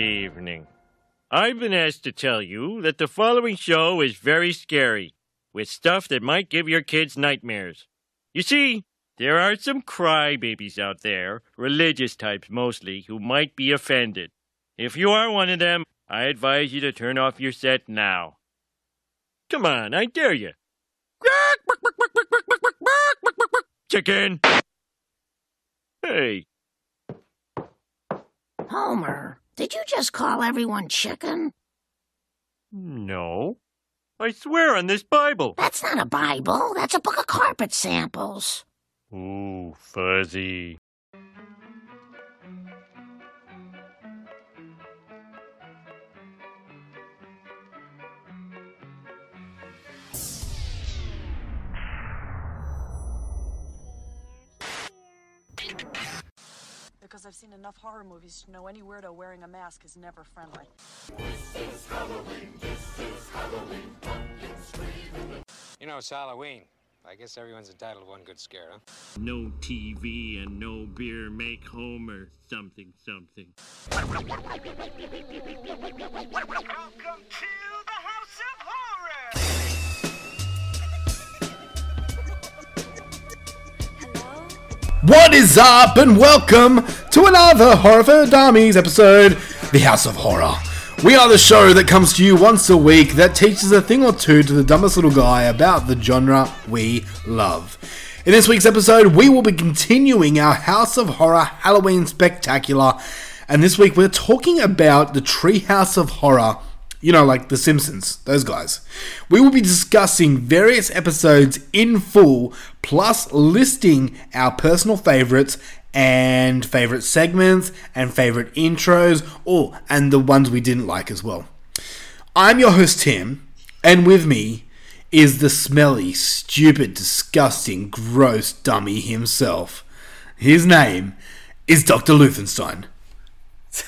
evening. I've been asked to tell you that the following show is very scary, with stuff that might give your kids nightmares. You see, there are some crybabies out there, religious types mostly, who might be offended. If you are one of them, I advise you to turn off your set now. Come on, I dare you. Chicken! Hey. Homer, did you just call everyone chicken? No. I swear on this Bible. That's not a Bible. That's a book of carpet samples. Ooh, fuzzy. Because I've seen enough horror movies to know any weirdo wearing a mask is never friendly. This is Halloween, this is Halloween, pumpkin screaming. You know, it's Halloween. I guess everyone's entitled to one good scare, huh? No TV and no beer make Homer something something. Welcome to the House of Horror! Hello? What is up, and welcome to another Horror for Dummies episode, The House of Horror. We are the show that comes to you once a week that teaches a thing or two to the dumbest little guy about the genre we love. In this week's episode, we will be continuing our House of Horror Halloween Spectacular, and this week we're talking about the Treehouse of Horror, you know, like The Simpsons, those guys. We will be discussing various episodes in full, plus listing our personal favourites and favourite segments, and favourite intros, and the ones we didn't like as well. I'm your host, Tim, and with me is the smelly, stupid, disgusting, gross dummy himself. His name is Dr. Lufenstein.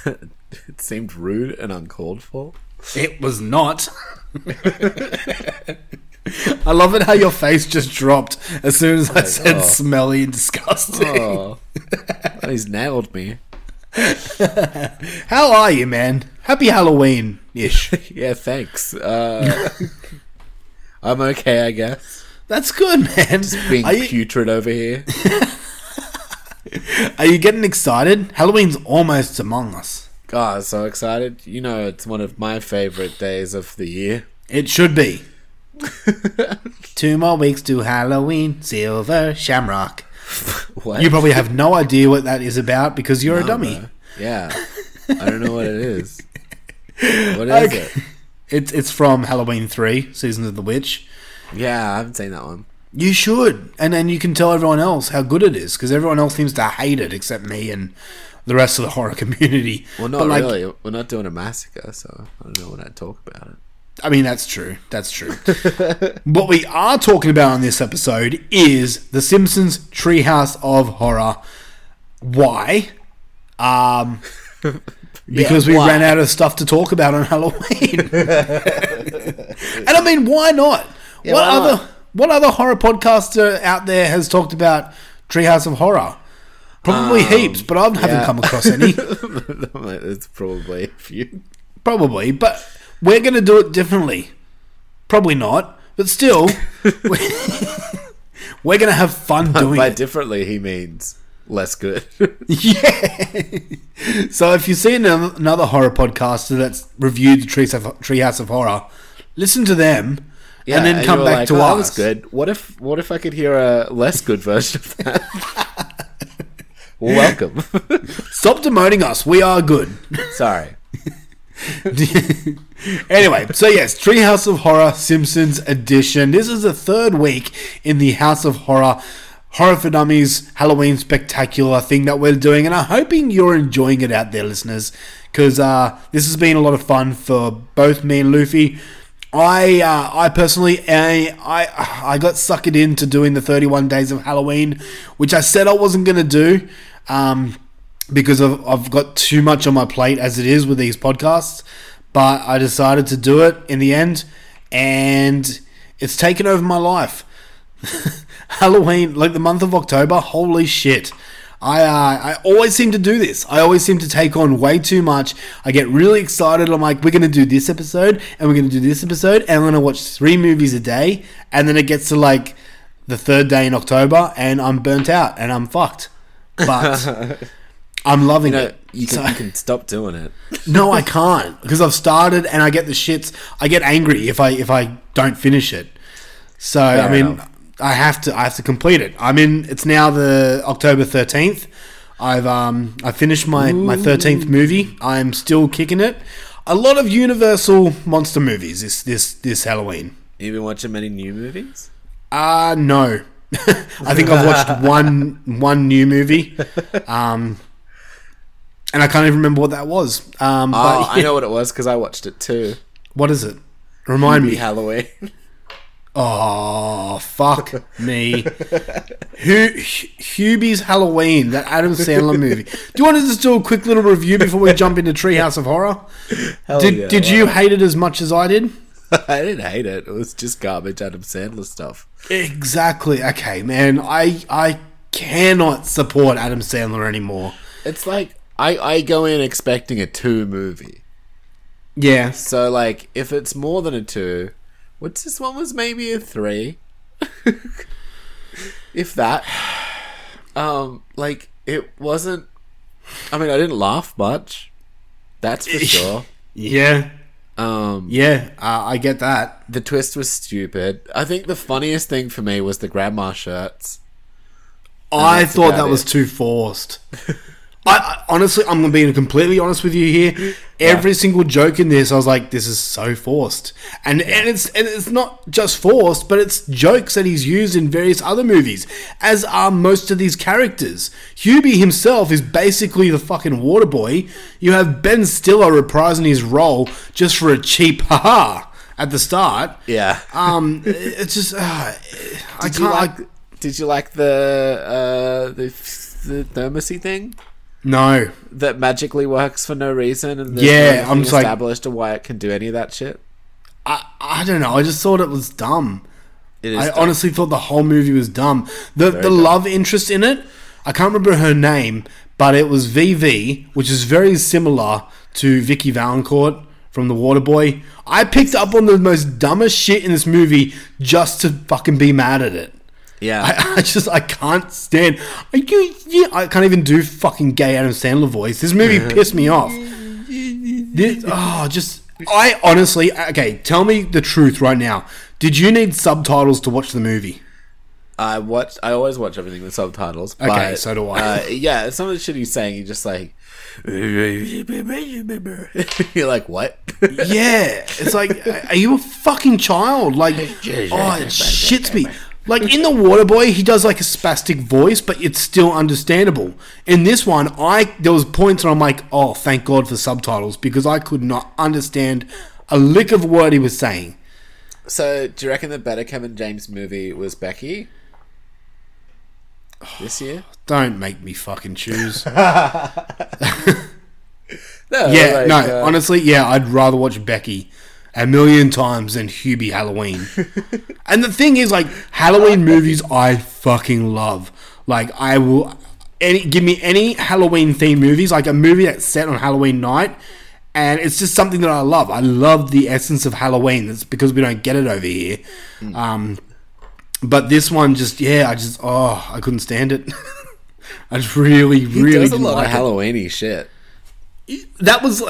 It seemed rude and uncalled for. It was not. I love it how your face just dropped as soon as I said smelly and disgusting. Oh, he's nailed me. How are you, man? Happy Halloween-ish. Yeah, thanks. I'm okay, I guess. That's good, man. Just being putrid over here. Are you getting excited? Halloween's almost among us. God, so excited. You know, it's one of my favourite days of the year. It should be. 2 more weeks to Halloween, Silver Shamrock. What? You probably have no idea what that is about because you're a dummy. No. Yeah. I don't know what it is. What is it? It's from Halloween 3, Season of the Witch. Yeah, I haven't seen that one. You should. And then you can tell everyone else how good it is because everyone else seems to hate it except me and the rest of the horror community. Well, not really. We're not doing a massacre, so I don't know when I talk about it. I mean, that's true. That's true. What we are talking about on this episode is The Simpsons Treehouse of Horror. Why? Because we ran out of stuff to talk about on Halloween. And I mean, why not? Yeah, what other horror podcaster out there has talked about Treehouse of Horror? Probably heaps, but I haven't come across any. It's probably a few. Probably, but we're going to do it differently. Probably not, but still, we're going to have fun doing it. By differently, he means less good. Yeah. So if you see another horror podcaster that's reviewed the Treehouse of Horror, listen to them. Yeah, and then come back to us. That was good. What if I could hear a less good version of that? Welcome. Stop demoting us. We are good. Sorry. Anyway, so yes, Treehouse of Horror Simpsons edition. This is the third week in the House of Horror, Horror for Dummies Halloween Spectacular thing that we're doing, and I'm hoping you're enjoying it out there, listeners, because this has been a lot of fun for both me and Luffy. I personally got suckered into doing the 31 Days of Halloween, which I said I wasn't going to do, because I've got too much on my plate as it is with these podcasts, but I decided to do it in the end, and it's taken over my life. Halloween, like the month of October, holy shit. I always seem to do this. I always seem to take on way too much. I get really excited. I'm like, we're going to do this episode, and we're going to do this episode, and I'm going to watch 3 movies a day, and then it gets to like the 3rd day in October, and I'm burnt out, and I'm fucked. But I'm loving it. You can stop doing it. No, I can't, because I've started and I get the shits. I get angry if I don't finish it. So fair I mean, enough. I have to complete it. I mean, it's now the October 13th. I finished my 13th movie. I'm still kicking it. A lot of Universal monster movies this Halloween. You been watching many new movies? No. I think I've watched one new movie. And I can't even remember what that was. But, yeah. I know what it was because I watched it too. What is it? Remind me. Halloween. Oh, fuck me. Hubie's Halloween, that Adam Sandler movie. Do you want to just do a quick little review before we jump into Treehouse of Horror? Did you hate it as much as I did? I didn't hate it. It was just garbage Adam Sandler stuff. Exactly. Okay, man. I cannot support Adam Sandler anymore. It's like... I go in expecting a 2 movie. Yeah. So, like, if it's more than a 2, what's this one was maybe a 3? If that. Like, it wasn't... I mean, I didn't laugh much. That's for sure. Yeah. I get that. The twist was stupid. I think the funniest thing for me was the grandma shirts. I thought that was too forced. I honestly, I'm going to be completely honest with you here. Every single joke in this, I was like, this is so forced. And it's not just forced, but it's jokes that he's used in various other movies, as are most of these characters. Hubie himself is basically the fucking water boy. You have Ben Stiller reprising his role just for a cheap haha at the start. Yeah. It's just... Did you like the thermosy thing? No. That magically works for no reason, and I'm just established like, why it can do any of that shit. I don't know. I just thought it was dumb. Honestly thought the whole movie was dumb. The love interest in it, I can't remember her name, but it was VV, which is very similar to Vicky Valancourt from The Waterboy. I picked up on the most dumbest shit in this movie just to fucking be mad at it. Yeah, I can't stand. I can't even do fucking gay Adam Sandler voice. This movie pissed me off. I honestly, okay, tell me the truth right now. Did you need subtitles to watch the movie? I always watch everything with subtitles. But, okay, so do I. Yeah, some of the shit he's saying, you're just like, you're like, what? Yeah, it's like, are you a fucking child? Like, oh, it shits me. Like, in The Waterboy, he does, like, a spastic voice, but it's still understandable. In this one, there was points where I'm like, oh, thank God for subtitles, because I could not understand a lick of what he was saying. So, do you reckon the better Kevin James movie was Becky? This year? Don't make me fucking choose. Honestly, yeah, I'd rather watch Becky a million times than Hubie Halloween. And the thing is, like, Halloween movies I fucking love. Like, I will... give me any Halloween-themed movies, like a movie that's set on Halloween night, and it's just something that I love. I love the essence of Halloween. That's because we don't get it over here. But this one just... Yeah, I couldn't stand it. I just really didn't like it. He does a lot of Halloween-y shit. That was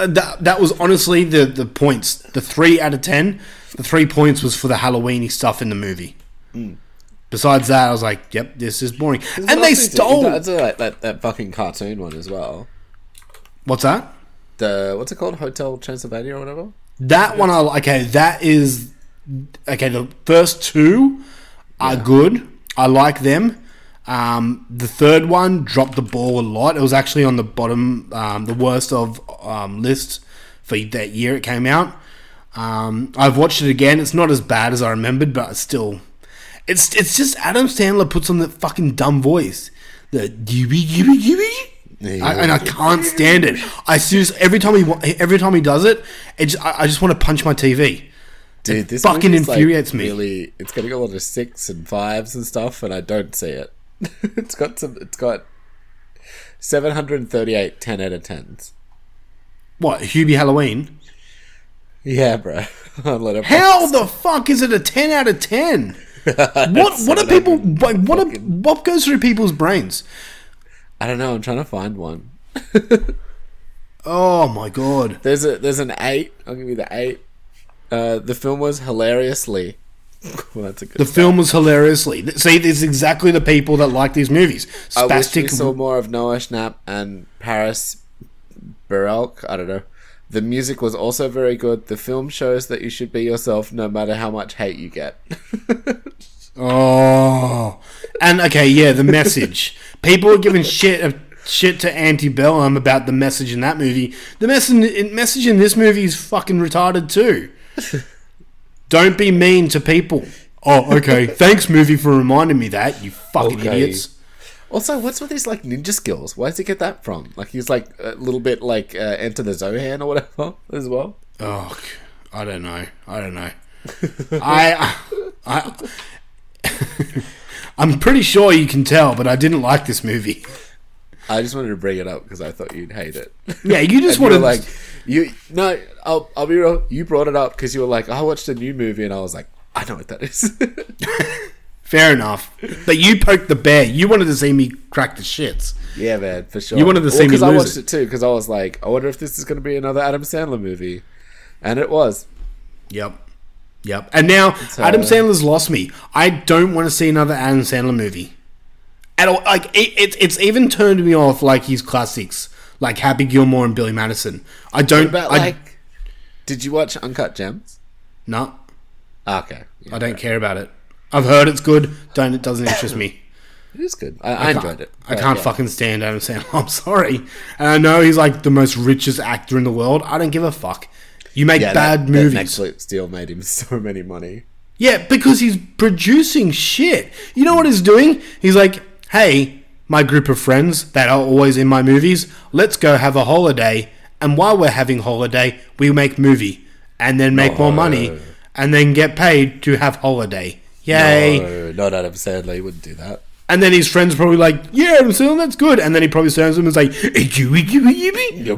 honestly the points. The 3 out of 10, the 3 points was for the Halloweeny stuff in the movie. Besides that, I was like, "Yep, this is boring." And they stole that fucking cartoon one as well. What's that? What's it called? Hotel Transylvania or whatever. That one, the first 2 are good. I like them. The 3rd one dropped the ball a lot. It was actually on the bottom, the worst of list for that year it came out. I've watched it again. It's not as bad as I remembered, but still, it's just Adam Sandler puts on that fucking dumb voice. And I can't stand it. I seriously, every time he does it, I just want to punch my TV. Dude, this fucking infuriates me. Really, it's getting a lot of 6s and 5s and stuff, and I don't see it. It's got some. It's got. 738 10 out of 10s. What, Hubie Halloween? Yeah, bro. How the fuck is it a 10 out of 10? What are people... What goes through people's brains? I don't know. I'm trying to find one. Oh, my God. There's an 8. I'll give you the 8. The film was hilariously... Well, that's a good start. Film was hilariously... See, there's exactly the people that like these movies. Spastic... I wish we saw more of Noah Schnapp and Paris Berelk. I don't know. The music was also very good. The film shows that you should be yourself no matter how much hate you get. Oh. And, okay, yeah, the message. People are giving shit to Antebellum about the message in that movie. The message in this movie is fucking retarded too. Don't be mean to people. Oh, okay. Thanks, movie, for reminding me that, you fucking idiots. Also, what's with these, like, ninja skills? Where does he get that from? Like, he's, like, a little bit, like, Enter the Zohan or whatever as well? Oh, I don't know. I'm pretty sure you can tell, but I didn't like this movie. I just wanted to bring it up because I thought you'd hate it. Yeah, you just wanted... like, no, I'll be real. You brought it up because you were like, I watched a new movie, and I was like, I know what that is. Fair enough. But you poked the bear. You wanted to see me crack the shits. Yeah, man, for sure. You wanted to see me lose it. Because I watched it too, because I was like, I wonder if this is going to be another Adam Sandler movie. And it was. Yep. And now, Adam Sandler's lost me. I don't want to see another Adam Sandler movie. At all. Like, it's even turned me off, like, his classics. Like Happy Gilmore and Billy Madison. I don't... did you watch Uncut Gems? No. Okay. Yeah, I don't care about it. I've heard it's good. It doesn't interest me. It is good. I enjoyed it. I can't fucking stand Adam Sandler. I'm sorry. And I know he's like the most richest actor in the world. I don't give a fuck. You make bad movies. That Netflix deal made him so many money. Yeah, because he's producing shit. You know what he's doing? He's like, hey, my group of friends that are always in my movies, let's go have a holiday. And while we're having holiday, we make movie. And then make more money. And then get paid to have holiday. Yay. No, not Adam Sandler. He wouldn't do that. And then his friends are probably like, yeah, Adam Sandler, that's good. And then he probably turns to him and is like,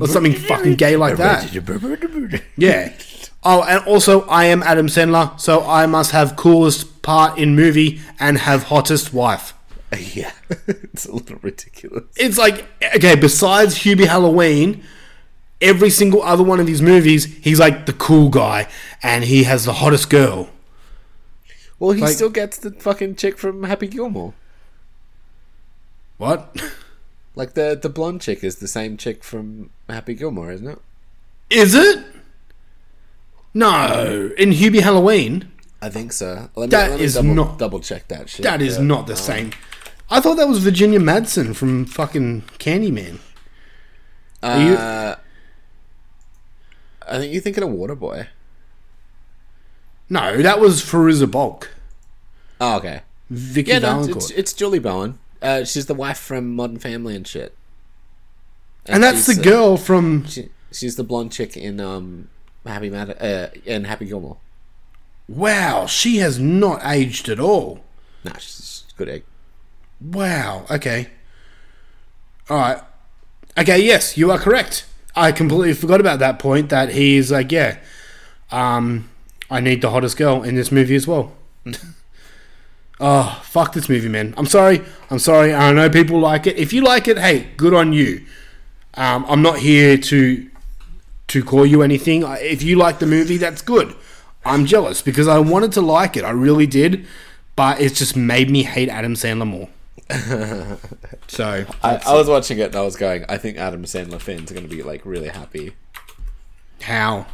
or something fucking gay like that. Yeah. Oh, and also, I am Adam Sandler, so I must have coolest part in movie and have hottest wife. Yeah. It's a little ridiculous. It's like, okay, besides Hubie Halloween... every single other one of these movies, he's like the cool guy, and he has the hottest girl. Well, he still gets the fucking chick from Happy Gilmore. What? Like, the blonde chick is the same chick from Happy Gilmore, isn't it? Is it? No. In Hubie Halloween? I think so. Let me double check that shit. That is not the same. I thought that was Virginia Madsen from fucking Candyman. I think you're thinking of Waterboy. No, that was Fairuza Balk. Oh, okay. Vicky Valancourt. It's Julie Bowen. She's the wife from Modern Family and shit. And that's the girl from... She's the blonde chick in Happy Gilmore. Wow, she has not aged at all. Nah, she's a good egg. Wow, okay. Alright. Okay, yes, you are correct. I completely forgot about that point, that he's like, yeah, I need the hottest girl in this movie as well. Oh, fuck this movie, man. I'm sorry. I know people like it. If you like it, hey, good on you. I'm not here to call you anything. If you like the movie, that's good. I'm jealous because I wanted to like it. I really did. But it's just made me hate Adam Sandler more. So I was watching it and I was going, I think Adam Sandler fans are going to be like really happy. How?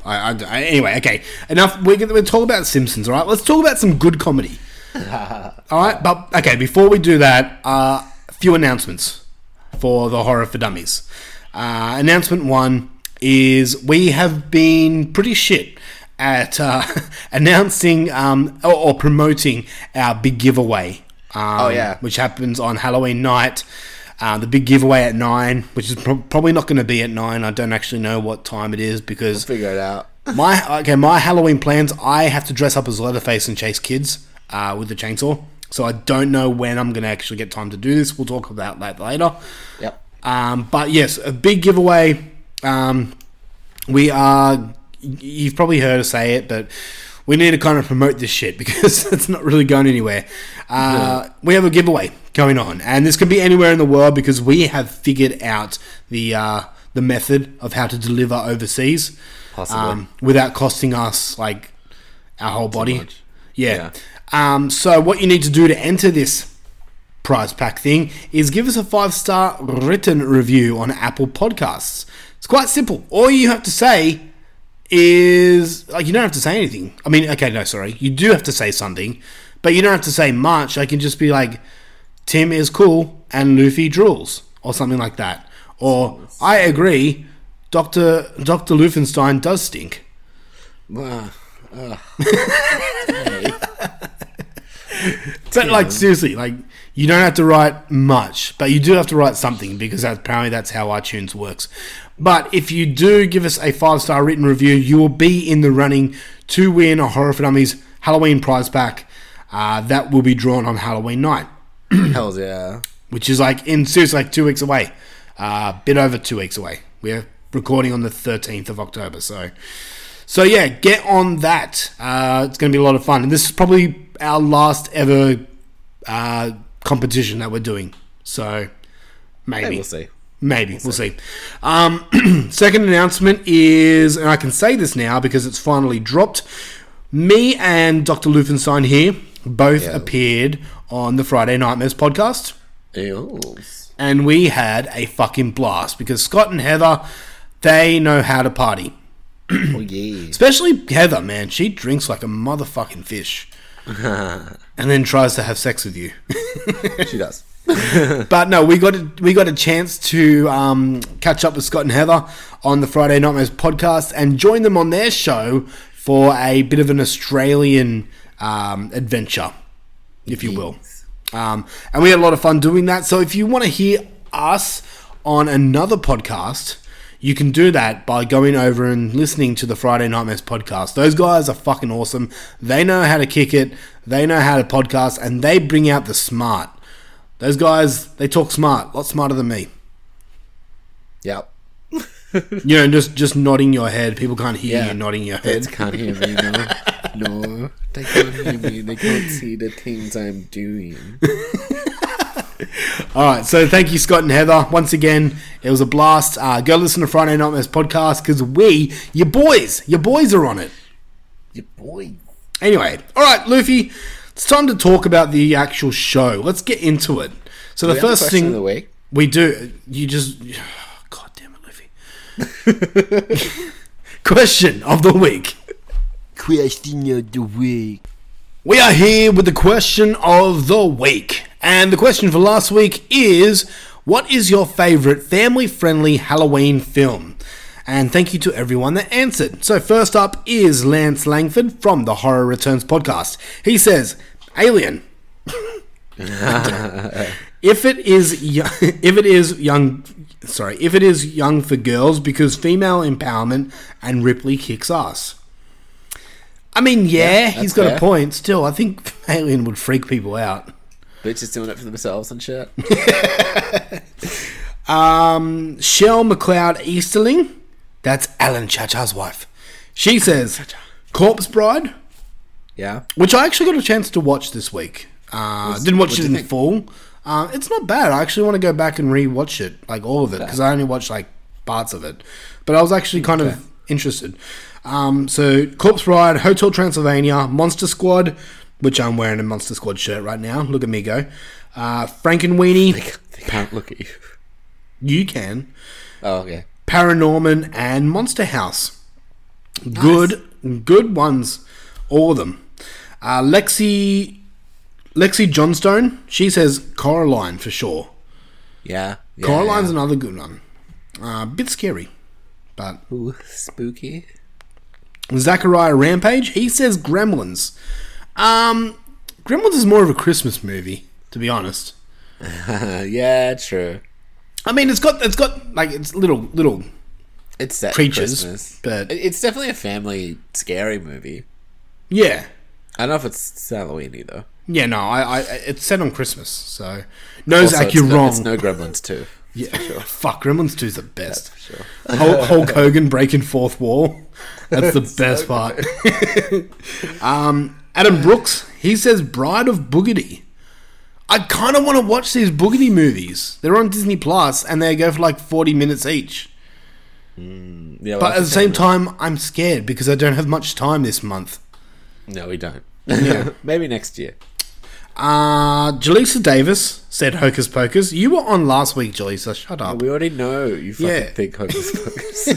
Anyway, okay, enough. We're talking about Simpsons, all right? Let's talk about some good comedy. All right, but okay, before we do that, a few announcements for the Horror for Dummies. Announcement one is we have been pretty shit at announcing or promoting our big giveaway. Which happens on Halloween night. The big giveaway at 9, which is probably not going to be at 9. I don't actually know what time it is because we'll figure it out. My Halloween plans. I have to dress up as Leatherface and chase kids with the chainsaw. So I don't know when I'm going to actually get time to do this. We'll talk about that later. Yep. But yes, a big giveaway. We are, you've probably heard us say it, but we need to kind of promote this shit because it's not really going anywhere. We have a giveaway going on, and this could be anywhere in the world because we have figured out the method of how to deliver overseas without costing us like our whole body. Yeah. So what you need to do to enter this prize pack thing is give us a 5-star written review on Apple Podcasts. It's quite simple. All you have to say is, like, you don't have to say anything. I mean, okay, no, sorry. You do have to say something, but you don't have to say much. I can just be like, Tim is cool and Luffy drools, or something like that. Or, I agree, Dr. Lufenstein does stink. But, like, seriously, like, you don't have to write much, but you do have to write something because apparently that's how iTunes works. But if you do give us a 5-star written review, you will be in the running to win a Horror for Dummies Halloween prize pack that will be drawn on Halloween night. Hells yeah. Which is like, seriously, like 2 weeks away. A bit over 2 weeks away. We're recording on the 13th of October, so yeah, get on that. It's going to be a lot of fun. And this is probably our last ever competition that we're doing. So maybe. Hey, we'll see. Maybe. We'll see. Second announcement is, and I can say this now because it's finally dropped, me and Dr. Lufenstein here both appeared on the Friday Nightmares podcast. Eels. And we had a fucking blast because Scott and Heather, they know how to party. Oh, yeah. Especially Heather, man. She drinks like a motherfucking fish. And then tries to have sex with you. She does. But no, we got a chance to catch up with Scott and Heather on the Friday Nightmares podcast and join them on their show for a bit of an Australian adventure, if you will. And we had a lot of fun doing that. So if you want to hear us on another podcast, you can do that by going over and listening to the Friday Nightmares podcast. Those guys are fucking awesome. They know how to kick it. They know how to podcast, and they bring out the smart. Those guys, they talk smart. A lot smarter than me. Yep. You know, just nodding your head. People can't hear you nodding your head. They can't hear me, no. No, they can't hear me. They can't see the things I'm doing. Alright, so thank you, Scott and Heather, once again. It was a blast. Go listen to Friday Nightmares podcast because your boys are on it. Your boys. Anyway, alright, Luffy, it's time to talk about the actual show. Let's get into it. So the first thing we do, God damn it, Luffy. Question of the week. We are here with the question of the week. And the question for last week is, what is your favourite family-friendly Halloween film? And thank you to everyone that answered. So first up is Lance Langford from the Horror Returns podcast. He says, Alien. If it is young for girls because female empowerment and Ripley kicks ass. I mean, yeah he's got a point. Still, I think Alien would freak people out. Bitches doing it for themselves and shit. Shell McLeod Easterling, that's Alan Chacha's wife. She says, Corpse Bride. Yeah. Which I actually got a chance to watch this week. Didn't watch it in full. It's not bad. I actually want to go back and re-watch it, like all of it, because I only watched like parts of it. But I was actually kind of interested. So Corpse Bride, Hotel Transylvania, Monster Squad, which I'm wearing a Monster Squad shirt right now. Look at me go. Frankenweenie. They can't look at you. You can. Oh, okay. Paranorman and Monster House. Nice. Good ones. All of them. Lexi Johnstone. She says Coraline for sure. Yeah Coraline's another good one. Bit scary, but ooh, spooky. Zachariah Rampage. He says Gremlins. Gremlins is more of a Christmas movie, to be honest. Yeah, true. I mean, it's got like it's little it's set creatures, Christmas. But it's definitely a family scary movie. Yeah, I don't know if it's Halloween either. Yeah, no, it's set on Christmas, so no, Zach, you're wrong. It's no Gremlins 2. Yeah, sure. Fuck, Gremlins 2's the best. Sure. Hulk Hogan breaking fourth wall. That's the best part. Adam Brooks, he says Bride of Boogity. I kind of want to watch these Boogity movies. They're on Disney Plus and they go for like 40 minutes each. Yeah, well, but at the same time, I'm scared because I don't have much time this month. No, we don't. Yeah. Maybe next year. Jaleesa Davis said Hocus Pocus. You were on last week, Jaleesa. Shut up. We already know you fucking think Hocus Pocus.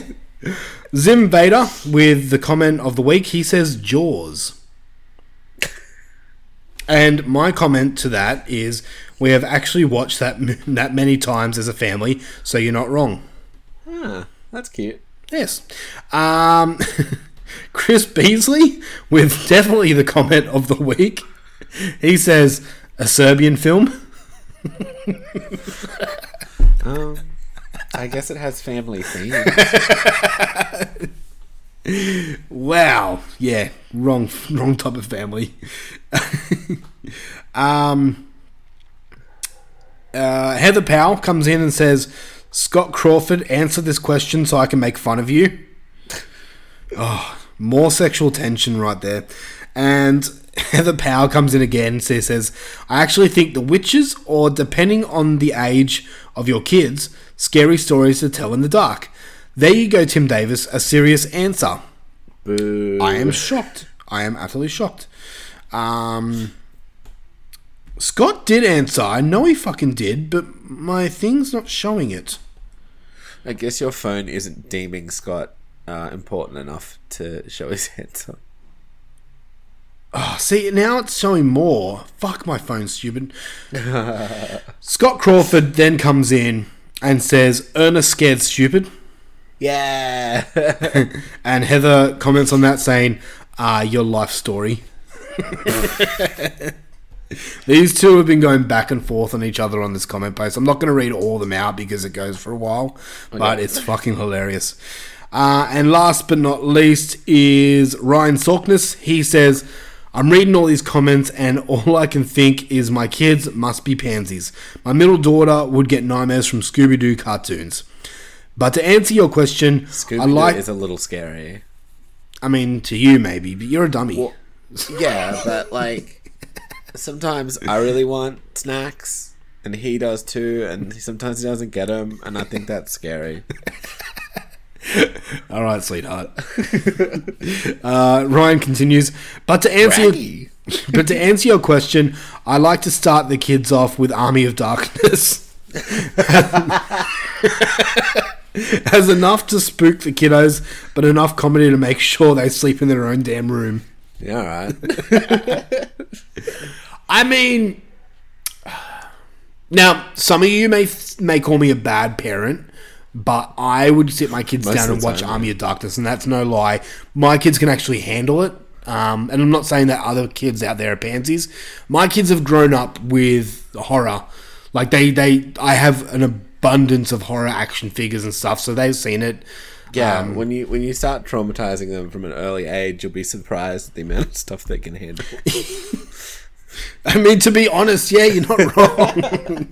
Zim Bader with the comment of the week. He says Jaws. And my comment to that is we have actually watched that many times as a family, so you're not wrong. Ah, that's cute. Yes. Chris Beasley with definitely the comment of the week. He says, a Serbian film? I guess it has family themes. Wow. Yeah, wrong type of family. Heather Powell comes in and says, Scott Crawford, answer this question so I can make fun of you. Oh, more sexual tension right there. And Heather Powell comes in again and says, I actually think the witches, or depending on the age of your kids, scary stories to tell in the dark. There you go, Tim Davis, a serious answer. Boo. I am shocked. I am utterly shocked. Scott did answer. I know he fucking did, but my thing's not showing it. I guess your phone isn't deeming Scott important enough to show his answer. Oh, see, now it's showing more. Fuck, my phone's stupid. Scott Crawford then comes in and says, Ernest Scared Stupid. Yeah. And Heather comments on that saying, your life story. These two have been going back and forth on each other on this comment post. I'm not going to read all of them out because it goes for a while, but it's fucking hilarious. And last but not least is Ryan Sorkness. He says, I'm reading all these comments and all I can think is my kids must be pansies. My middle daughter would get nightmares from Scooby-Doo cartoons. But to answer your question, Scooby-Doo is a little scary. I mean, to you maybe, but you're a dummy. Well, yeah, but like, sometimes I really want snacks and he does too, and sometimes he doesn't get them, and I think that's scary. All right, sweetheart. Ryan continues, but to answer your question, I like to start the kids off with Army of Darkness. Has enough to spook the kiddos, but enough comedy to make sure they sleep in their own damn room. Yeah, all right. I mean, now some of you may call me a bad parent. But I would sit my kids down and watch Army of Darkness, and that's no lie. My kids can actually handle it. And I'm not saying that other kids out there are pansies. My kids have grown up with horror. Like, I have an abundance of horror action figures and stuff, so they've seen it. Yeah, when you start traumatizing them from an early age, you'll be surprised at the amount of stuff they can handle. I mean, to be honest, yeah, you're not wrong.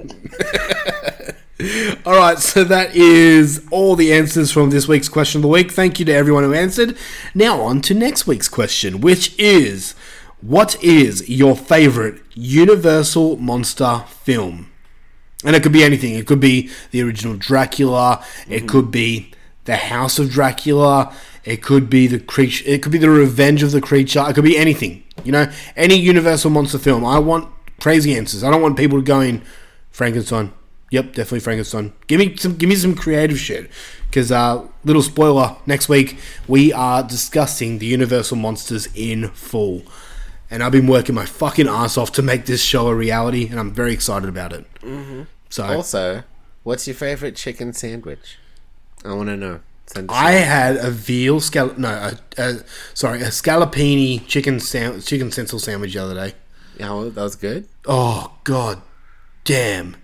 All right, so that is all the answers from this week's question of the week. Thank you to everyone who answered. Now on to next week's question, which is, what is your favourite Universal monster film? And it could be anything. It could be the original Dracula. It could be the House of Dracula. It could be the creature. It could be the Revenge of the Creature. It could be anything. You know, any Universal monster film. I want crazy answers. I don't want people going, Frankenstein. Yep, definitely Frankenstein. Give me some creative shit. Because, little spoiler, next week we are discussing the Universal Monsters in full. And I've been working my fucking ass off to make this show a reality, and I'm very excited about it. Mm-hmm. So, also, what's your favourite chicken sandwich? I want to know. I had a a scallopini chicken schnitzel sandwich the other day. Yeah, well, that was good. Oh, god damn.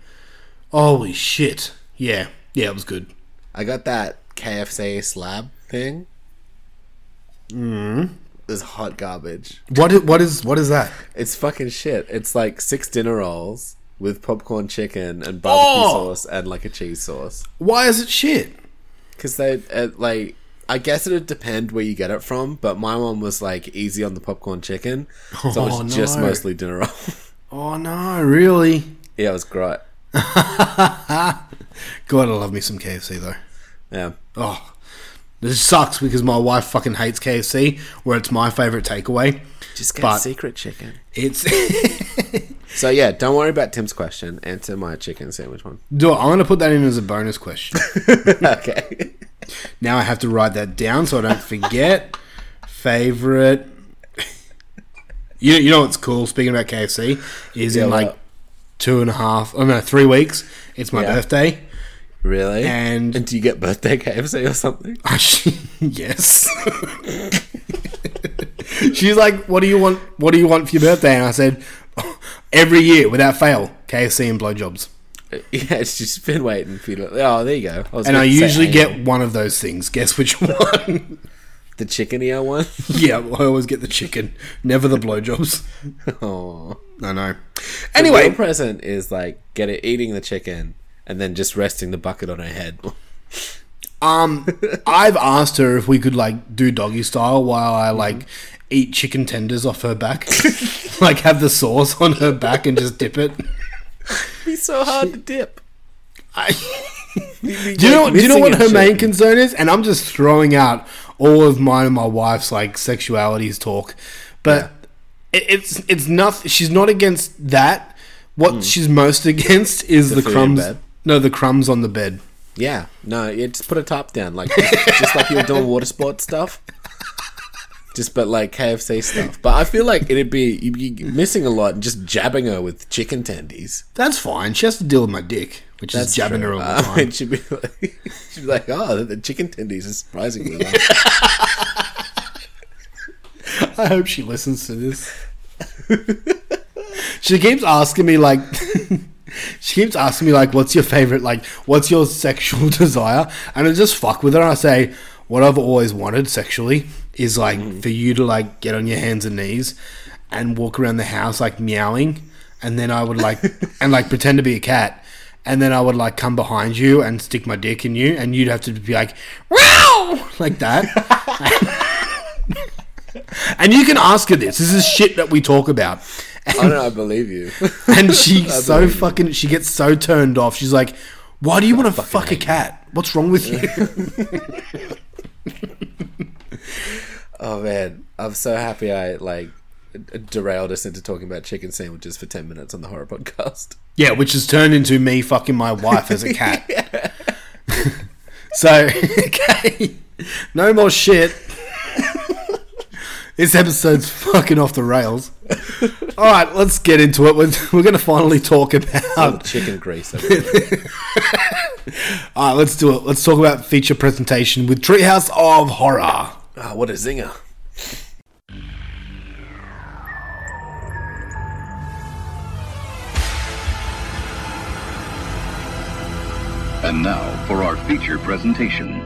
Holy shit. Yeah. Yeah, it was good. I got that KFC slab thing. Mm. It was hot garbage. What is that? It's fucking shit. It's like 6 dinner rolls with popcorn chicken and barbecue sauce and like a cheese sauce. Why is it shit? Because they like, I guess it would depend where you get it from, but my one was like easy on the popcorn chicken, so it was just mostly dinner roll. Oh no, really? Yeah, it was great. God, I love me some KFC though. Yeah. Oh, this sucks because my wife fucking hates KFC, where it's my favourite takeaway. Just get secret chicken. It's so yeah, don't worry about Tim's question. Answer my chicken sandwich one. I'm going to put that in as a bonus question. Okay. Now I have to write that down so I don't forget. Favourite. You know what's cool, speaking about KFC, is in like 3 weeks, it's my birthday. Really? And do you get birthday KFC or something? Yes. She's like, "What do you want? What do you want for your birthday?" And I said, "Every year, without fail, KFC and blowjobs." Yeah, it's just been waiting for you. Oh, there you go. I usually get one of those things. Guess which one? The chicken ear one? Yeah, I always get the chicken, never the blowjobs. Oh, I know. Anyway, the real present is like eating the chicken and then just resting the bucket on her head. I've asked her if we could like do doggy style while I like eat chicken tenders off her back, like have the sauce on her back and just dip it. Be so hard to dip. Do you know what her main concern is? And I'm just throwing out all of mine and my wife's like sexualities talk, but it's nothing. She's not against that. What she's most against is the crumbs. No, the crumbs on the bed. Yeah, no, you just put a top down, like just like you were doing water sport stuff, just but like KFC stuff. But I feel like it'd be you'd be missing a lot and just jabbing her with chicken tendies. That's fine. She has to deal with my dick, which is jabbing her all the time. And she'd be like, "Oh, the chicken tendies are surprisingly loud." I hope she listens to this. She keeps asking me like. She keeps asking me, like, what's your favourite, like, what's your sexual desire? And I just fuck with her and I say, what I've always wanted sexually is, like, for you to, like, get on your hands and knees and walk around the house, like, meowing. And then I would, like, and, like, pretend to be a cat. And then I would, like, come behind you and stick my dick in you. And you'd have to be like, wow, like that. And you can ask her this. This is shit that we talk about. And, I believe you. And she's so fucking... She gets so turned off. She's like, why do you want to fuck a cat? What's wrong with you? Oh, man. I'm so happy I, like, derailed us into talking about chicken sandwiches for 10 minutes on the horror podcast. Yeah, which has turned into me fucking my wife as a cat. Yeah. So, okay. No more shit. This episode's fucking off the rails. All right, let's get into it. We're going to finally talk about... chicken grease. All right, let's do it. Let's talk about feature presentation with Treehouse of Horror. Oh, what a zinger. And now for our feature presentation.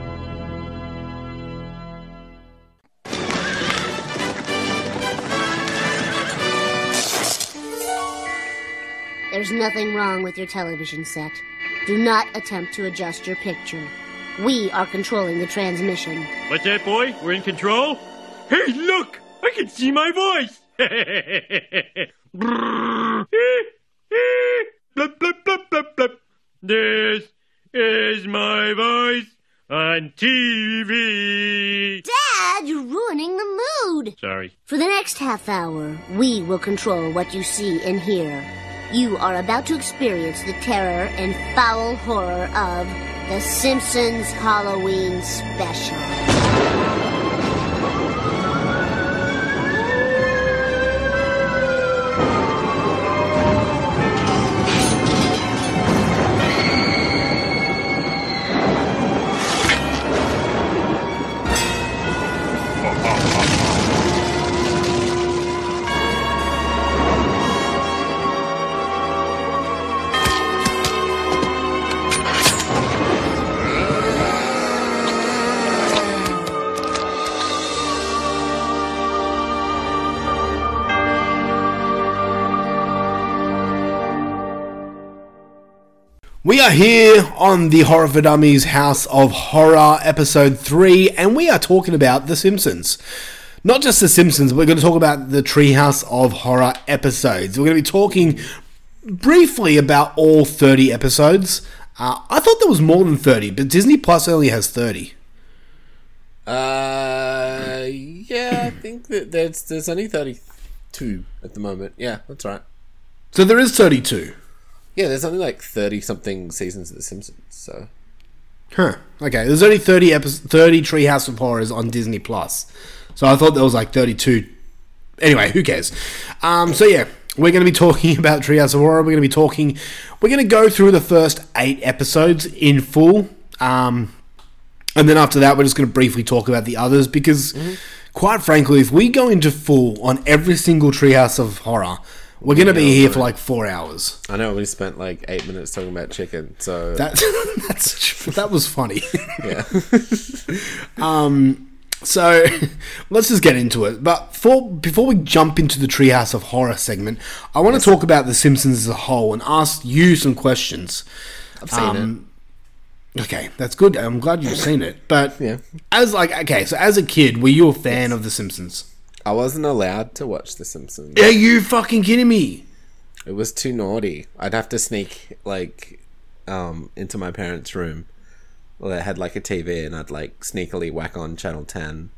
There's nothing wrong with your television set. Do not attempt to adjust your picture. We are controlling the transmission. What's that, boy? We're in control? Hey, look! I can see my voice! This is my voice on TV. Dad, you're ruining the mood. Sorry. For the next half hour, we will control what you see and hear. You are about to experience the terror and foul horror of The Simpsons Halloween Special. We are here on the Horror for Dummies House of Horror, Episode 3, and we are talking about The Simpsons. Not just The Simpsons, we're going to talk about the Treehouse of Horror episodes. We're going to be talking briefly about all 30 episodes. I thought there was more than 30, but Disney Plus only has 30. Yeah, I think that there's only 32 at the moment. Yeah, that's right. So there is 32. Yeah, there's only like 30-something seasons of The Simpsons, so... Huh, okay. There's only 30 Treehouse of Horrors on Disney+. So I thought there was like 32... Anyway, who cares? So yeah, we're going to be talking about Treehouse of Horror. We're going to be talking... We're going to go through the first 8 episodes in full. And then after that, we're just going to briefly talk about the others, because, quite frankly, if we go into full on every single Treehouse of Horror... We're going to be here for like 4 hours. I know, we spent like 8 minutes talking about chicken, so... That was funny. Yeah. So, let's just get into it. But before we jump into the Treehouse of Horror segment, I want to talk about The Simpsons as a whole and ask you some questions. I've seen it. Okay, that's good. I'm glad you've seen it. But, as a kid, were you a fan of The Simpsons? I wasn't allowed to watch The Simpsons. Are you fucking kidding me? It was too naughty. I'd have to sneak, into my parents' room. Well, they had, a TV, and I'd, sneakily whack on Channel 10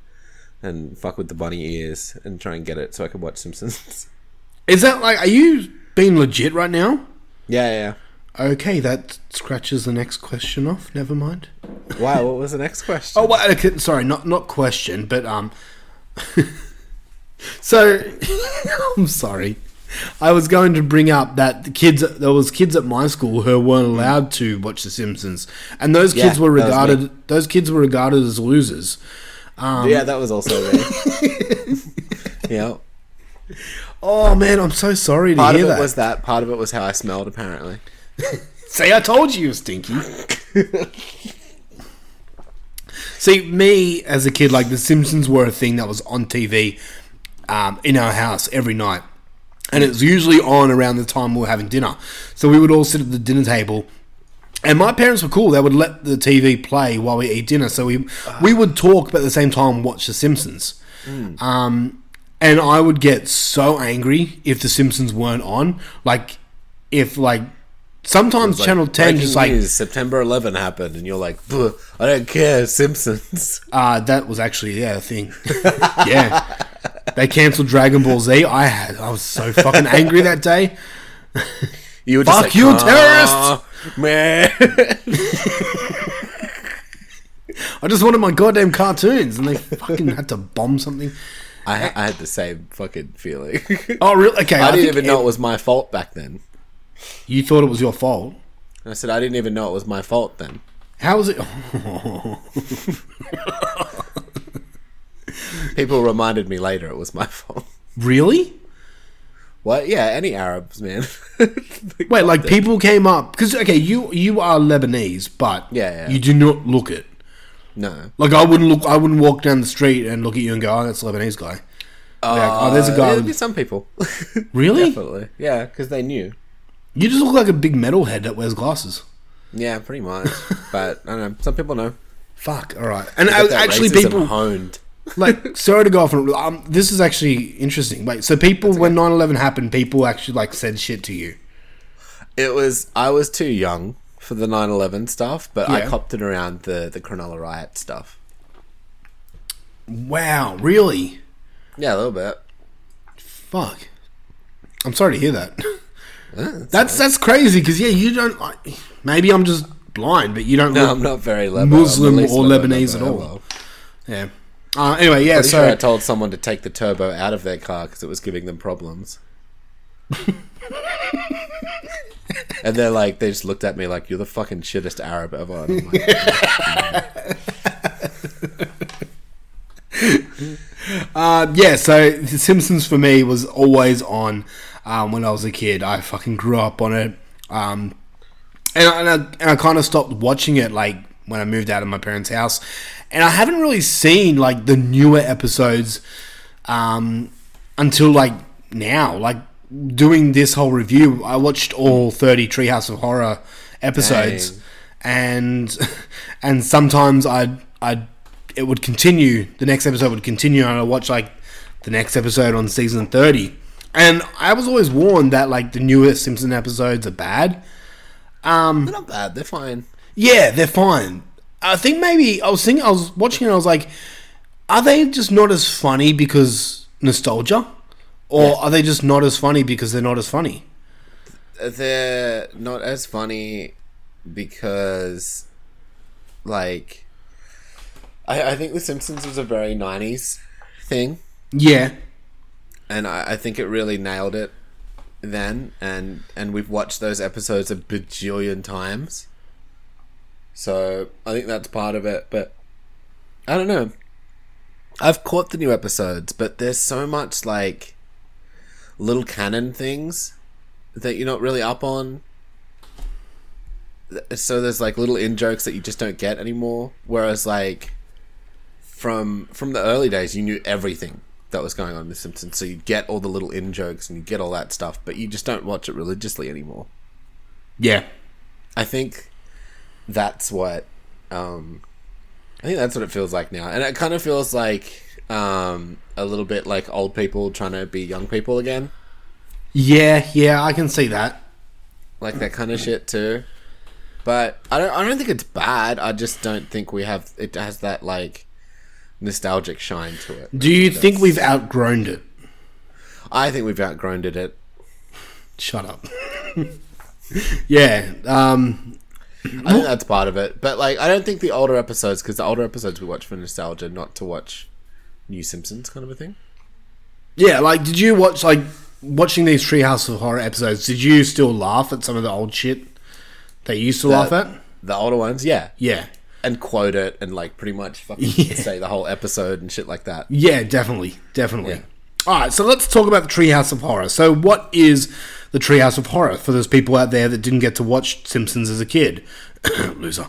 and fuck with the bunny ears and try and get it so I could watch Simpsons. Is that, are you being legit right now? Yeah. Okay, that scratches the next question off. Never mind. Wow, what was the next question? Oh, well, okay, sorry, not question, but, So, I'm sorry. I was going to bring up that there was kids at my school who weren't allowed to watch The Simpsons, and those kids were regarded. Those kids were regarded as losers. That was also me. Yeah. Oh man, I'm so sorry to hear that. Part of it was that. Part of it was how I smelled, apparently. See, I told you were stinky. See, me as a kid, The Simpsons were a thing that was on TV. In our house every night, and it's usually on around the time we were having dinner, so we would all sit at the dinner table, and my parents were cool. They would let the TV play while we eat dinner, so we would talk, but at the same time watch The Simpsons. And I would get so angry if The Simpsons weren't on, sometimes Channel 10 just September 11 happened, and you're like, I don't care, Simpsons. That was actually a thing. Yeah. They cancelled Dragon Ball Z. I was so fucking angry that day. You were just terrorist, man. I just wanted my goddamn cartoons, and they fucking had to bomb something. I had the same fucking feeling. Oh, really? Okay. I didn't even know it was my fault back then. You thought it was your fault? I said, I didn't even know it was my fault then. How was it? People reminded me later it was my fault. Really? What? Yeah, any Arabs, man. Wait, people came up... Because, okay, you are Lebanese, but you do not look it. No. I wouldn't walk down the street and look at you and go, oh, that's a Lebanese guy. There's a guy... There'd be some people. Really? Definitely. Yeah, because they knew. You just look like a big metalhead that wears glasses. Yeah, pretty much. But I don't know. Some people know. Fuck. All right. And actually, people honed. Sorry to go off. This is actually interesting. So people, when 9/11 happened, people actually said shit to you. I was too young for the 9/11 stuff, but I copped it around the Cronulla riot stuff. Wow. Really? Yeah, a little bit. Fuck. I'm sorry to hear that. That's crazy, because you don't. Maybe I'm just blind, but you don't. No, I'm not very Muslim or Lebanese at all. Well. Yeah. Anyway, yeah. So I told someone to take the turbo out of their car because it was giving them problems. And they're they just looked at me like, "You're the fucking shittest Arab ever." And I'm so The Simpsons for me was always on. When I was a kid, I fucking grew up on it, and I kind of stopped watching it when I moved out of my parents' house, and I haven't really seen the newer episodes until now. Doing this whole review, I watched all 30 Treehouse of Horror episodes. Dang. and sometimes it would continue. The next episode would continue, and I'd watch like the next episode on season 30. And I was always warned that like the newest Simpsons episodes are bad. They're not bad. They're fine. Yeah, they're fine. I think maybe I was watching it and I was like, are they just not as funny because nostalgia? Or are they just not as funny because they're not as funny? They're not as funny because, like, I think The Simpsons was a very 90s thing. Yeah. And I think it really nailed it then. And we've watched those episodes a bajillion times. So I think that's part of it, but I don't know. I've caught the new episodes, but there's so much like little canon things that you're not really up on. So there's like little in-jokes that you just don't get anymore. Whereas like from the early days, you knew everything that was going on in The Simpsons. So you get all the little in-jokes and you get all that stuff, but you just don't watch it religiously anymore. Yeah. I think that's what it feels like now. And it kind of feels like a little bit like old people trying to be young people again. Yeah, I can see that. Like that kind of shit too. But I don't think it's bad. I just don't think it has that like nostalgic shine to it. Do you think we've outgrown it? I think we've outgrown it. Shut up. Yeah. I think that's part of it. But, like, I don't think the older episodes... Because the older episodes we watch for nostalgia, not to watch New Simpsons kind of a thing. Yeah, like, did you watch... Like, watching these Treehouse of Horror episodes, did you still laugh at some of the old shit that you used to laugh at? The older ones, yeah. Yeah. And quote it and, like, pretty much fucking say the whole episode and shit like that. Yeah, definitely. Definitely. Yeah. All right, so let's talk about the Treehouse of Horror. So what is... The Treehouse of Horror, for those people out there that didn't get to watch Simpsons as a kid. Loser.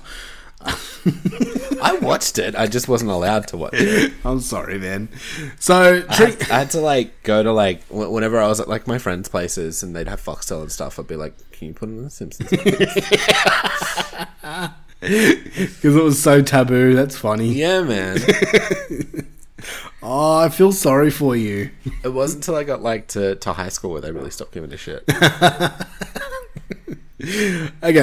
I watched it. I just wasn't allowed to watch it. I'm sorry, man. So... I had to, like, go to, like... Whenever I was at, like, my friends' places and they'd have Foxtel and stuff, I'd be like, can you put in The Simpsons? Because it was so taboo. That's funny. Yeah, man. Oh, I feel sorry for you. It wasn't until I got like to high school where they really stopped giving a shit. Okay,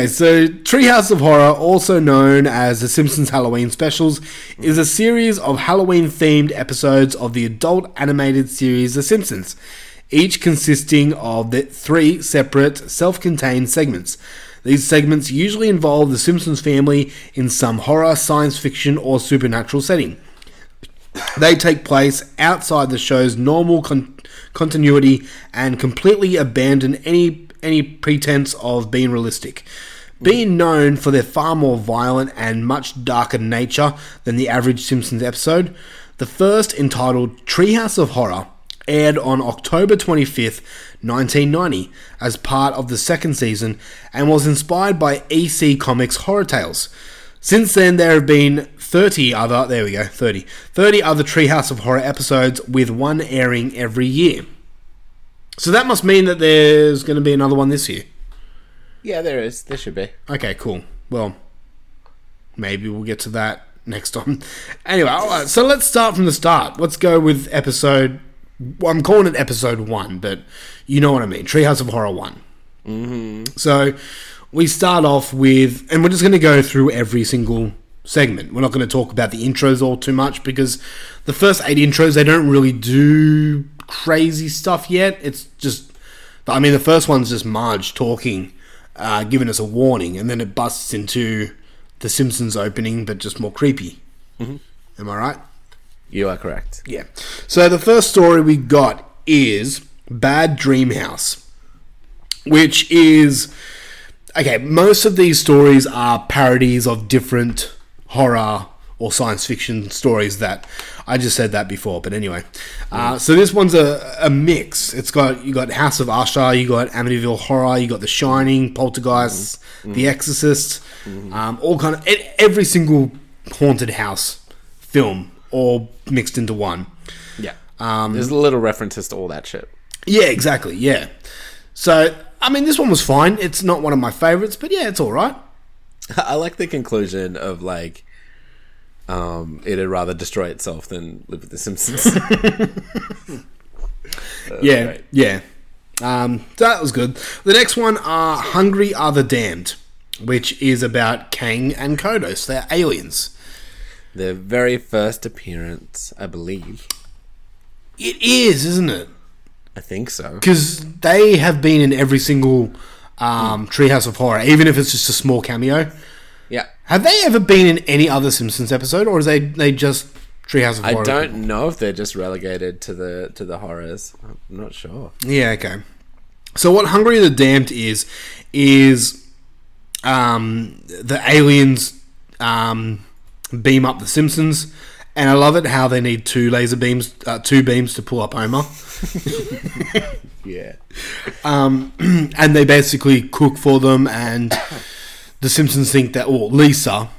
so Treehouse of Horror, also known as The Simpsons Halloween Specials, is a series of Halloween-themed episodes of the adult animated series The Simpsons, each consisting of the 3 separate self-contained segments. These segments usually involve the Simpsons family in some horror, science fiction, or supernatural setting. They take place outside the show's normal continuity and completely abandon any pretense of being realistic. Being known for their far more violent and much darker nature than the average Simpsons episode, the first, entitled Treehouse of Horror, aired on October 25th, 1990, as part of the second season and was inspired by EC Comics' Horror Tales. Since then, there have been 30 other Treehouse of Horror episodes, with one airing every year. So that must mean that there's going to be another one this year. Yeah, there is. There should be. Okay, cool. Well, maybe we'll get to that next time. Anyway, right, so let's start from the start. Let's go with episode... Well, I'm calling it episode 1, but you know what I mean. Treehouse of Horror 1. Mm-hmm. So... We start off with, and we're just going to go through every single segment. We're not going to talk about the intros all too much because the first 8 intros, they don't really do crazy stuff yet. It's just, I mean, the first one's just Marge talking, giving us a warning, and then it busts into The Simpsons opening, but just more creepy. Mm-hmm. Am I right? You are correct. Yeah. So the first story we got is Bad Dream House, which is... Okay, most of these stories are parodies of different horror or science fiction stories that... I just said that before, but anyway. So this one's a mix. It's got... You got House of Usher, you got Amityville Horror, you got The Shining, Poltergeist, The Exorcist, all kind of... Every single haunted house film, all mixed into one. Yeah. There's little references to all that shit. Yeah, exactly, yeah. So... I mean, this one was fine. It's not one of my favorites, but yeah, it's all right. I like the conclusion of, like, it'd rather destroy itself than live with the Simpsons. Yeah, right. Yeah. So that was good. The next one are Hungry Are the Damned, which is about Kang and Kodos. They're aliens. Their very first appearance, I believe. It is, isn't it? I think so. Because they have been in every single Treehouse of Horror, even if it's just a small cameo. Yeah. Have they ever been in any other Simpsons episode, or is they just Treehouse of Horror? I don't know if they're just relegated to the horrors. I'm not sure. Yeah, okay. So what Hungry the Damned is the aliens beam up the Simpsons, and I love it how they need two beams to pull up Homer. Yeah. And they basically cook for them, and the Simpsons think that, or Lisa,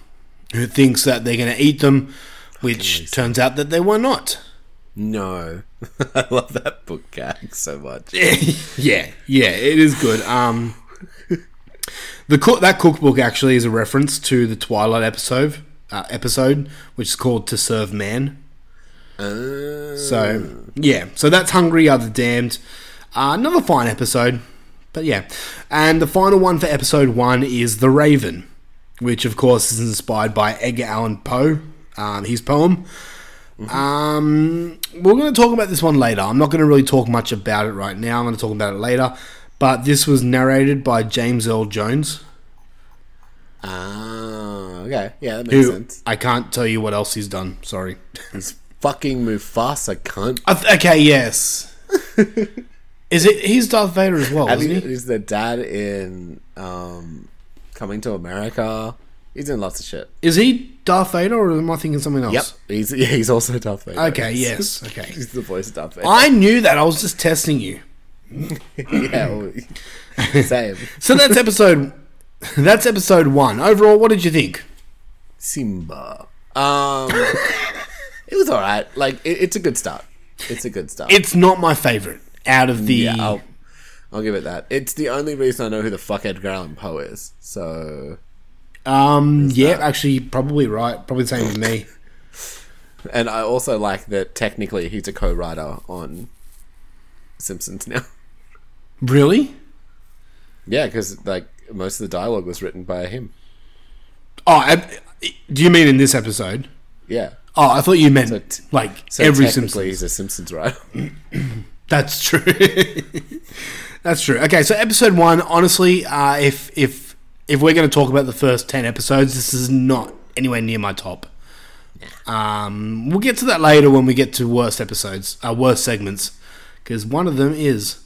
who thinks that they're going to eat them, which turns out that they were not. No. I love that book gag so much. Yeah, it is good. That cookbook actually is a reference to the Twilight episode, which is called To Serve Man. Oh. So, yeah. So that's Hungry Are the Damned. Another fine episode. But yeah. And the final one for episode 1 is The Raven, which of course is inspired by Edgar Allan Poe, his poem. Mm-hmm. We're going to talk about this one later. I'm not going to really talk much about it right now. I'm going to talk about it later. But this was narrated by James Earl Jones. Okay. Yeah, that makes sense. I can't tell you what else he's done. Sorry. He's fucking Mufasa, cunt. Okay, yes. Is it? He's Darth Vader as well, isn't he? He's the dad in Coming to America. He's in lots of shit. Is he Darth Vader, or am I thinking something else? Yep. He's also Darth Vader. Okay, yes. Okay. He's the voice of Darth Vader. I knew that. I was just testing you. Yeah, well, same. So that's episode... That's episode 1. Overall, what did you think? Simba. It was alright. Like, it's a good start. It's a good start. It's not my favourite out of the... Yeah, I'll give it that. It's the only reason I know who the fuck Edgar Allan Poe is, so... actually, probably right. Probably the same with me. And I also like that technically he's a co-writer on Simpsons now. Really? Yeah, because, like, most of the dialogue was written by him. Oh, do you mean in this episode? Yeah. Oh, I thought you meant every Simpsons. He's a Simpsons writer. That's true. That's true. Okay, so episode 1. Honestly, if we're going to talk about the first 10 episodes, this is not anywhere near my top. We'll get to that later when we get to worst episodes, worst segments, because one of them is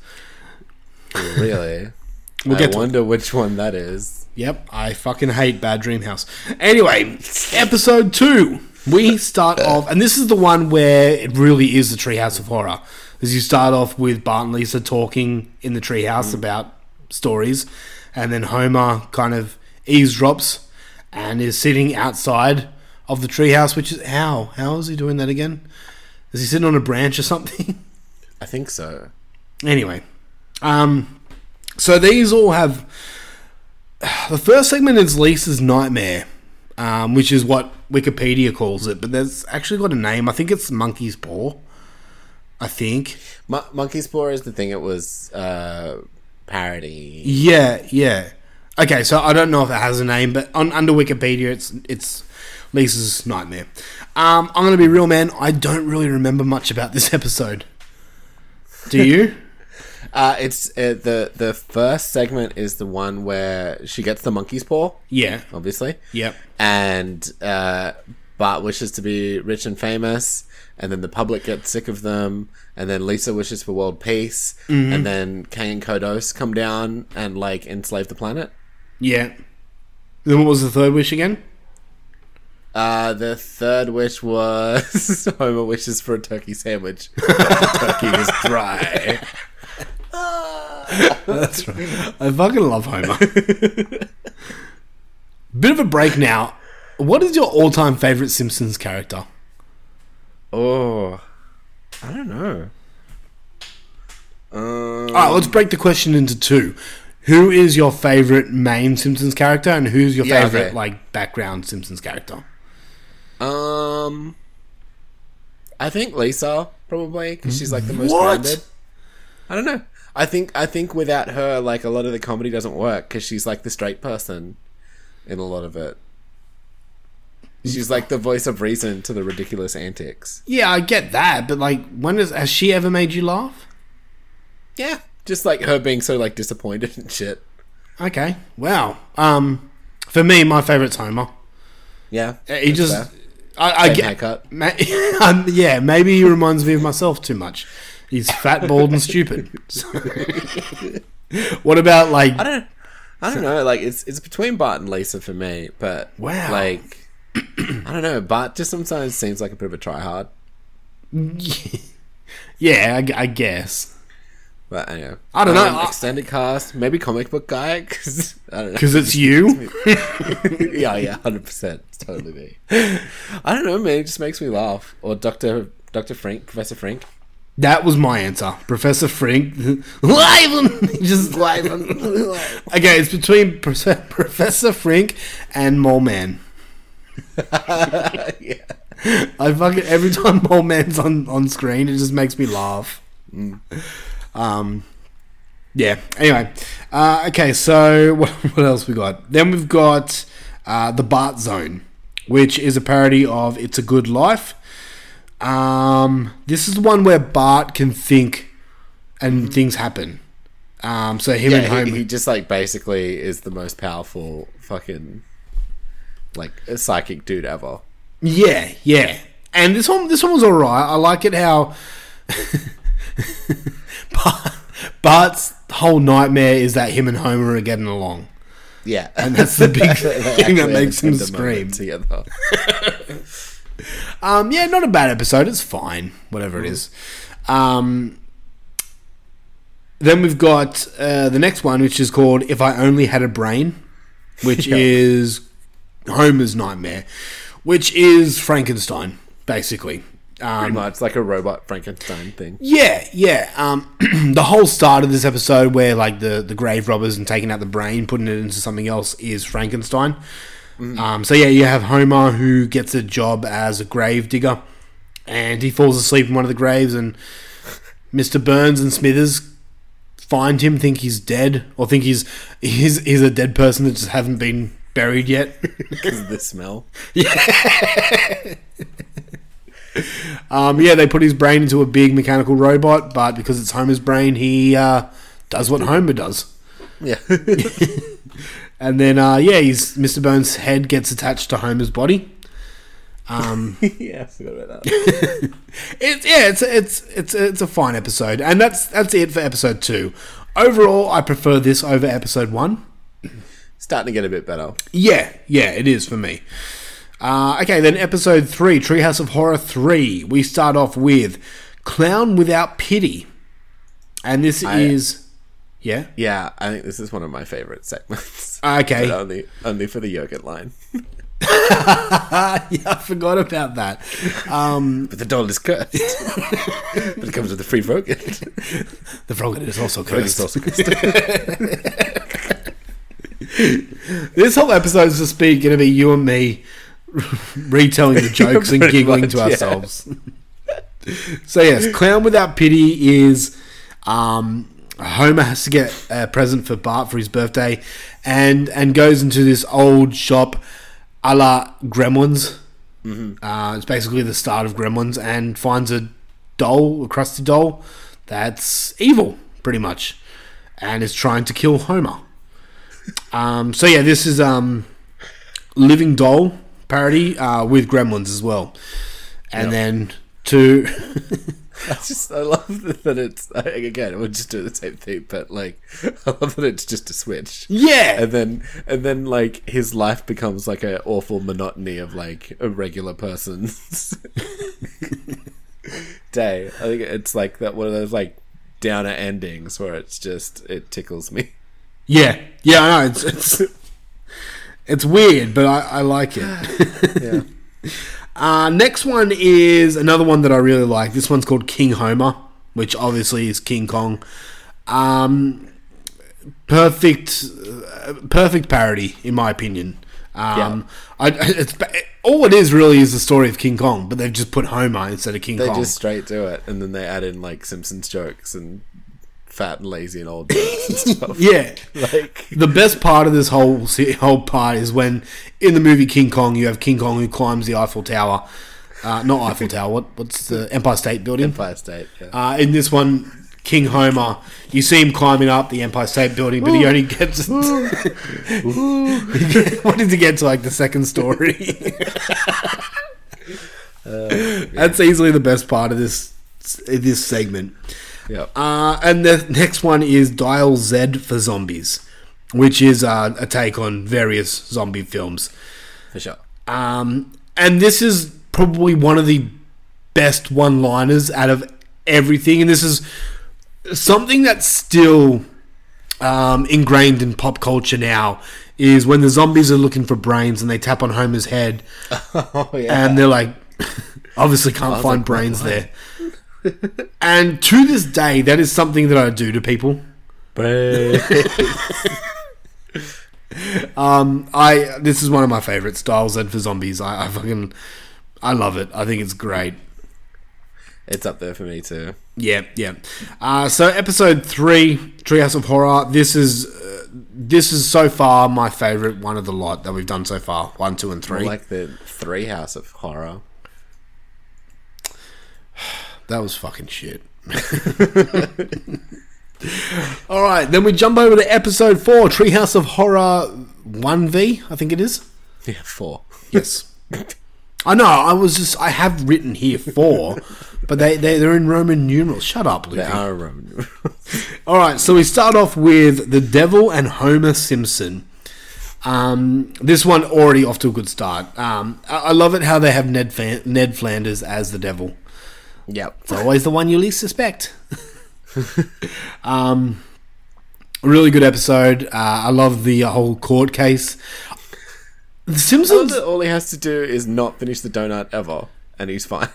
really. I wonder which one that is. Yep, I fucking hate Bad Dream House. Anyway, episode 2. We start off, and this is the one where it really is the Treehouse of Horror, because you start off with Bart and Lisa talking in the treehouse about stories, and then Homer kind of eavesdrops and is sitting outside of the treehouse, which is... How is he doing that again? Is he sitting on a branch or something? I think so. Anyway, so these all have... The first segment is Lisa's Nightmare, which is what Wikipedia calls it, but there's actually got a name. I think it's Monkey's Paw. I think. Monkey's Paw is the thing it was parody. Yeah. Okay, so I don't know if it has a name, but under Wikipedia it's Lisa's Nightmare. I'm going to be real, man. I don't really remember much about this episode. Do you? It's the first segment is the one where she gets the monkey's paw. Yeah, obviously. Yep. And Bart wishes to be rich and famous, and then the public gets sick of them, and then Lisa wishes for world peace, and then Kang and Kodos come down and enslave the planet. Yeah. Then what was the third wish again? The third wish was Homer wishes for a turkey sandwich, but the turkey was dry. That's right. I fucking love Homer. Bit of a break now. What is your all-time favourite Simpsons character? Oh, I don't know. Alright, let's break the question into two. who is your favorite main Simpsons character, and who's your favorite like background Simpsons character? I think Lisa probably, because she's like the most grounded. I don't know. I think without her, like, a lot of the comedy doesn't work, because she's like the straight person in a lot of it. She's like the voice of reason to the ridiculous antics. Yeah, I get that, but like, when has she ever made you laugh? Yeah, just like her being so like disappointed and shit. Okay, wow. For me, my favorite's Homer. Yeah, he just fair. I get haircut. Yeah, maybe he reminds me of myself too much. He's fat, bald, and stupid. So, what about like? I don't know. Like, it's between Bart and Lisa for me, but wow, like. I don't know, Bart just sometimes seems like a bit of a tryhard. Yeah, I guess. But anyway, I don't know. Extended cast, maybe comic book guy, because I don't know. Because it's you. Yeah, 100%. It's totally me. I don't know, man. It just makes me laugh. Or Dr. Frink, Professor Frink. That was my answer, Professor Frink. Okay, it's between Professor Frink and Mole Man. Yeah. I fucking every time Mole Man's on screen, it just makes me laugh. Yeah. Anyway, okay. So what else we got? Then we've got the Bart Zone, which is a parody of "It's a Good Life." This is the one where Bart can think, and things happen. So him and Homer, he just like basically is the most powerful fucking. Like a psychic dude ever. Yeah. And this one was alright. I like it how Bart's whole nightmare is that him and Homer are getting along. Yeah. And that's the big thing that makes him scream. Yeah, not a bad episode. It's fine. Whatever it is. Then we've got the next one, which is called If I Only Had a Brain, which is Homer's nightmare, which is Frankenstein, basically. Pretty much like a robot Frankenstein thing. Yeah. The whole start of this episode where like the grave robbers and taking out the brain, putting it into something else is Frankenstein. So yeah, you have Homer who gets a job as a grave digger, and he falls asleep in one of the graves, and Mr. Burns and Smithers find him, think he's dead, or think he's a dead person that just haven't been buried yet because of the smell. They put his brain into a big mechanical robot, but because it's Homer's brain, he does what Homer does. Yeah. And then Mr. Burns' head gets attached to Homer's body. Yeah, I forgot about that. It's a fine episode, and that's it for episode 2. Overall, I prefer this over episode 1. Starting to get a bit better. Yeah, it is for me. Okay, then episode 3, Treehouse of Horror 3. We start off with Clown Without Pity. And this is... Yeah? Yeah, I think this is one of my favourite segments. Okay. But only for the yogurt line. I forgot about that. But the doll is cursed. But it comes with the free frogget. The frogget is also cursed. This whole episode is just going to be you and me retelling the jokes and giggling to ourselves. So yes, Clown Without Pity is Homer has to get a present for Bart for his birthday, and goes into this old shop a la Gremlins. It's basically the start of Gremlins, and finds a crusty doll that's evil pretty much, and is trying to kill Homer. This is Living Doll parody with Gremlins as well, and then to I love that it's again we'll just do the same thing, but like I love that it's just a switch. Yeah, and then like his life becomes like an awful monotony of like a regular person's day. I think it's like that one of those like downer endings where it's just it tickles me. Yeah, I know it's weird, but I like it. Yeah. Next one is another one that I really like. This one's called King Homer, which obviously is King Kong. perfect parody, in my opinion. All it is really is the story of King Kong, but they've just put Homer instead of King Kong. They just straight do it, and then they add in like Simpsons jokes and fat and lazy and old jokes and stuff. Yeah, like the best part of this whole part is when in the movie King Kong, you have King Kong who climbs the Eiffel Tower, not Eiffel Tower. What's the Empire State Building? Empire State. Yeah. In this one, King Homer, you see him climbing up the Empire State Building, but he only gets... What did he get to, like, the second story? Yeah. That's easily the best part of this segment. Yeah. And the next one is Dial Z for Zombies, which is a take on various zombie films. For sure. And this is probably one of the best one-liners out of everything, and this is... something that's still ingrained in pop culture now is when the zombies are looking for brains and they tap on Homer's head, and they're like, obviously can't find brains there. And to this day, that is something that I do to people. Brains. This is one of my favourite styles, and for zombies, I love it. I think it's great. It's up there for me too. Yeah. So episode 3, Treehouse of Horror. This is so far my favourite one of the lot that we've done so far. 1, 2, and 3. More like the Treehouse of Horror. That was fucking shit. All right, then we jump over to episode 4, Treehouse of Horror 1V. I think it is. Yeah, 4. Yes. I know, I have written here 4, but they're in Roman numerals. Shut up, Luke. They are Roman numerals. Alright, so we start off with The Devil and Homer Simpson. This one already off to a good start. I love it how they have Ned Flanders as the devil. Yep. It's always the one you least suspect. Really good episode. I love the whole court case. The Simpsons, all he has to do is not finish the donut ever, and he's fine.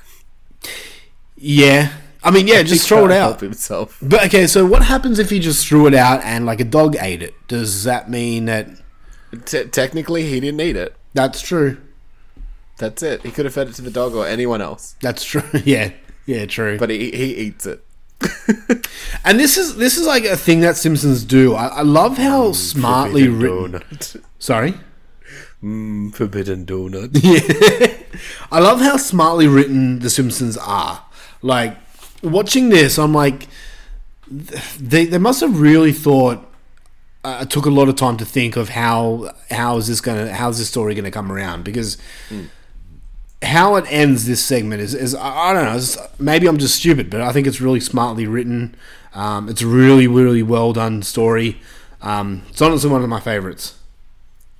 Yeah. I mean, yeah, just throw it out. Help himself. But, okay, so what happens if he just threw it out and, like, a dog ate it? Does that mean that... Technically, he didn't eat it. That's true. That's it. He could have fed it to the dog or anyone else. That's true. Yeah, true. But he eats it. And this is, like, a thing that Simpsons do. I love how smartly written... Donut. Sorry? Forbidden donut. Yeah. I love how smartly written The Simpsons are. Like, watching this, I'm like, they must have really thought. Took a lot of time to think of how's this story gonna come around, because how it ends this segment is I don't know. Maybe I'm just stupid, but I think it's really smartly written. It's a really, really well done story. It's honestly one of my favorites.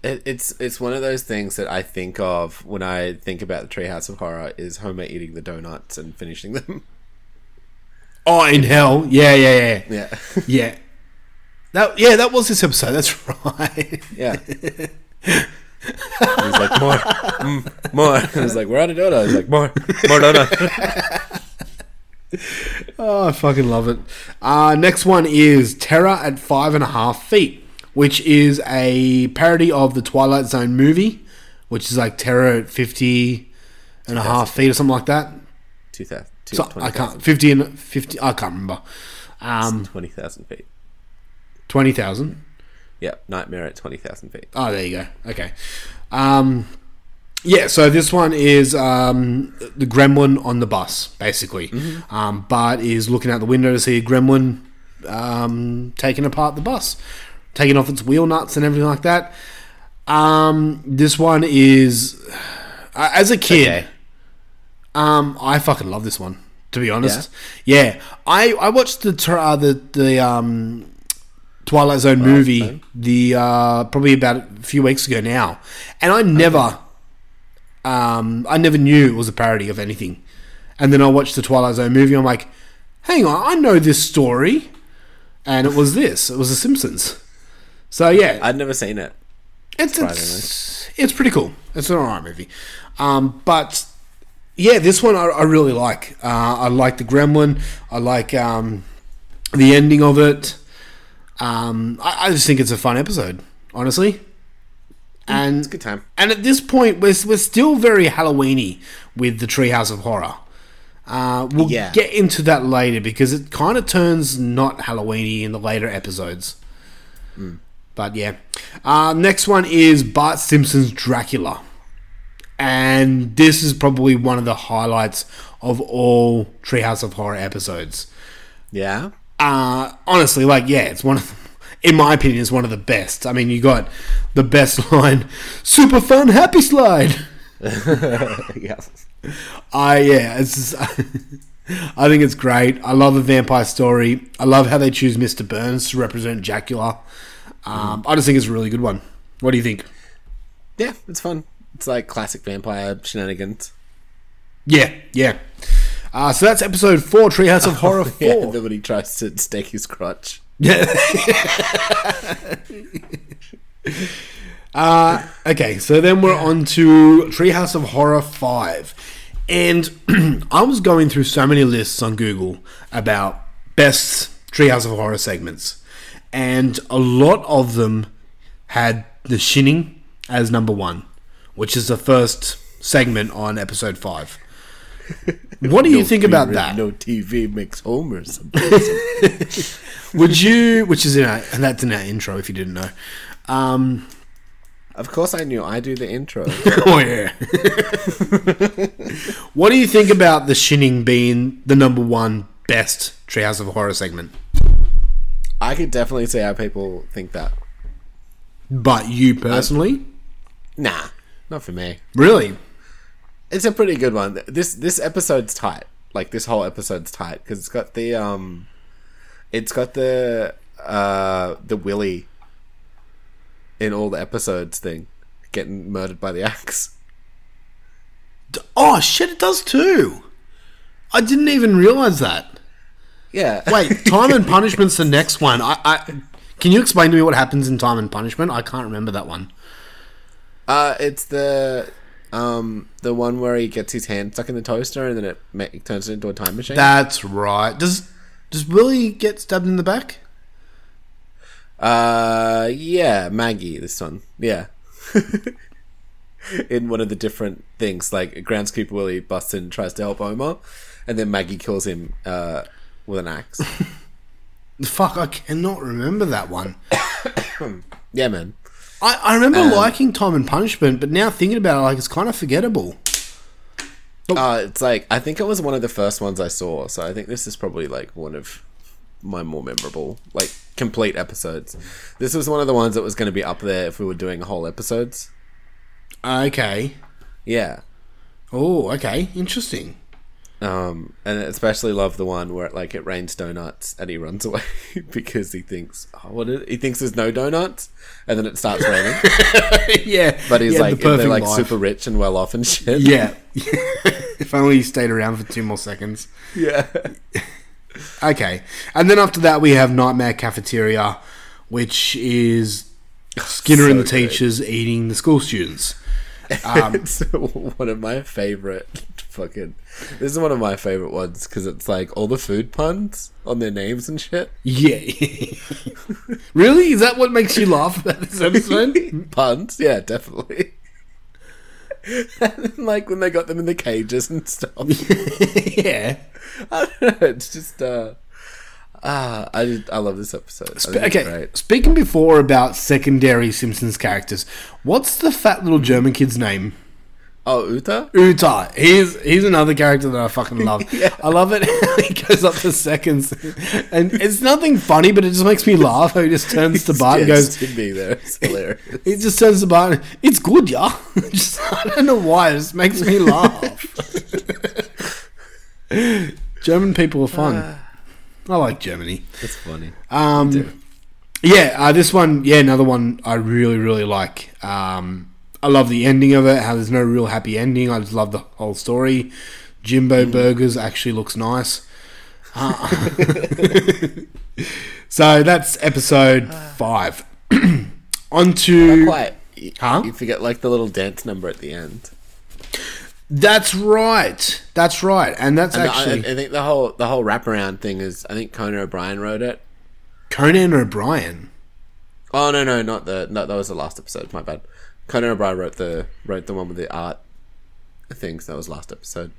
It's one of those things that I think of when I think about the Treehouse of Horror is Homer eating the donuts and finishing them. Oh, in hell. Yeah. Yeah. That was this episode. That's right. Yeah. He was like, more. I was like, we're out of donuts. He's like, more donuts. Oh, I fucking love it. Next one is Terror at 5.5 feet. Which is a parody of the Twilight Zone movie, which is like Terror at 50.5 feet or something like that. 2,000. So, 20, I can't. 50. I can't remember. 20,000 feet. 20,000. Yeah, Nightmare at 20,000 feet. Oh, there you go. Okay. Yeah. So this one is the gremlin on the bus, basically. Mm-hmm. Bart is looking out the window to see a gremlin taking apart the bus. Taking off its wheel nuts and everything like that. This one is... as a kid... Okay. I fucking love this one, to be honest. Yeah. I watched the Twilight Zone movie probably about a few weeks ago now. And I never knew it was a parody of anything. And then I watched the Twilight Zone movie. I'm like, hang on, I know this story. And it was this. It was The Simpsons. So, yeah. I'd never seen it. It's pretty cool. It's an alright movie. But, yeah, this one I really like. I like the gremlin. I like the ending of it. I just think it's a fun episode, honestly. And it's a good time. And at this point, we're still very Halloween-y with the Treehouse of Horror. We'll get into that later because it kind of turns not Halloween-y in the later episodes. Mm. But yeah. Next one is Bart Simpson's Dracula. And this is probably one of the highlights of all Treehouse of Horror episodes. Yeah. Honestly, it's one of the, in my opinion, it's one of the best. I mean, you got the best line, super fun happy slide. Yes. It's just, I think it's great. I love the vampire story. I love how they choose Mr. Burns to represent Dracula. I just think it's a really good one. What do you think? Yeah, it's fun. It's like classic vampire shenanigans. Yeah. So that's episode 4, Treehouse of Horror 4. Yeah, nobody tries to stake his crotch. Yeah. Okay, so then we're on to Treehouse of Horror 5. And I was going through so many lists on Google about best Treehouse of Horror segments. And a lot of them had the shinning as number one, which is the first segment on episode 5. What do you think about that? No TV makes homers. Would you? Which is in our, and that's in our intro. If you didn't know, of course I knew. I do the intro. What do you think about the shinning being the number one best Treehouse of Horror segment? I could definitely see how people think that. But you personally? Nah, not for me. Really? It's a pretty good one. This episode's tight. Like, this whole episode's tight because it's got the the Willy in all the episodes thing getting murdered by the axe. Oh shit! It does too. I didn't even realize that. Yeah. Wait, Time and Punishment's the next one. I can you explain to me what happens in Time and Punishment? I can't remember that one. It's the one where he gets his hand stuck in the toaster and then it turns it into a time machine. That's right. Does Willie get stabbed in the back? Maggie, this one. Yeah. In one of the different things, like groundskeeper Willie busts in and tries to help Omar, and then Maggie kills him with an axe. Fuck, I cannot remember that one. Yeah, man. I remember liking Time and Punishment, but now thinking about it, it's kind of forgettable. It's I think it was one of the first ones I saw, so I think this is probably one of my more memorable, complete episodes. This was one of the ones that was going to be up there if we were doing whole episodes. Okay. Yeah. Oh, okay. Interesting. And I especially love the one where it rains donuts and he runs away because he thinks he thinks there's no donuts, and then it starts raining. Yeah, but he's they're life. Super rich and well off and shit. Yeah, if only he stayed around for 2 more seconds. Yeah. Okay, and then after that we have Nightmare Cafeteria, which is Skinner and the teachers eating the school students. It's one of my favorite this is one of my favorite ones because it's all the food puns on their names and shit. Yeah. Really? Is that what makes you laugh about this episode? Puns? Yeah, definitely. And then, when they got them in the cages and stuff. Yeah. I don't know. It's just I love this episode. Speaking before about secondary Simpsons characters, what's the fat little German kid's name? Oh, Uta? Uta. He's another character that I fucking love. Yeah. I love it how he goes up to seconds, and it's nothing funny, but it just makes me laugh. How he just turns to Bart and goes, "It's hilarious." He just turns to Bart and, "It's good, yeah." I don't know why. It just makes me laugh. German people are fun. I like Germany. That's funny. This one, another one I really, really like. I love the ending of it, how there's no real happy ending. I just love the whole story. Jimbo Burgers actually looks nice. So that's episode 5. On to... You forget, the little dance number at the end. That's right. And that's actually... I think the whole wraparound thing is... I think Conan O'Brien wrote it. Conan O'Brien. Oh no, not the no. That was the last episode. My bad. Conan O'Brien wrote the one with the art things. That was last episode.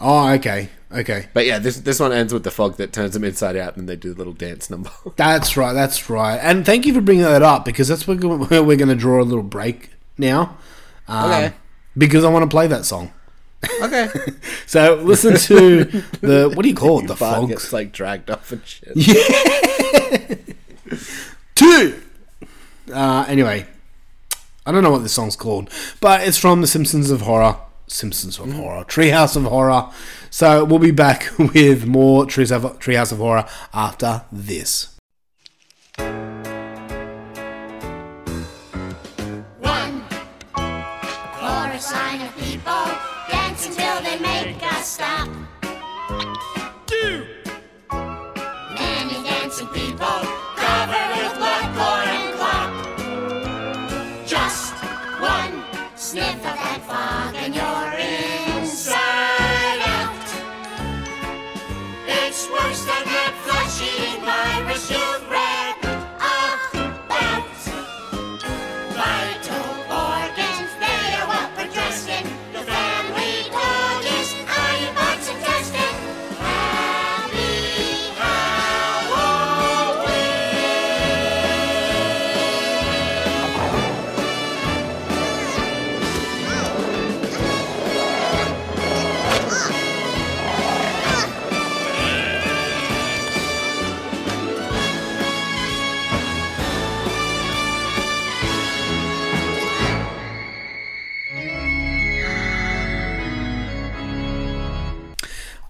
Oh, okay. But yeah, this one ends with the fog that turns them inside out, and they do a little dance number. That's right. And thank you for bringing that up, because that's where we're going to draw a little break now. Okay. Because I want to play that song. Okay. So listen to the, what do you call it? The fog gets like dragged off and shit. Yeah. Two. Anyway, I don't know what this song's called, but it's from The Simpsons of Horror, Treehouse of Horror. So we'll be back with more Treehouse of Horror after this. 1. Chorus line of people dance until they make us stop. 2. Many dancing people covered with blood, gore, and clop. Just 1 sniff of that fog and you're inside out. It's worse than that flesh-eating virus you've read about. Vital organs, they are what we're trusting. Your family dog is, are you bought some testing? Happy Halloween!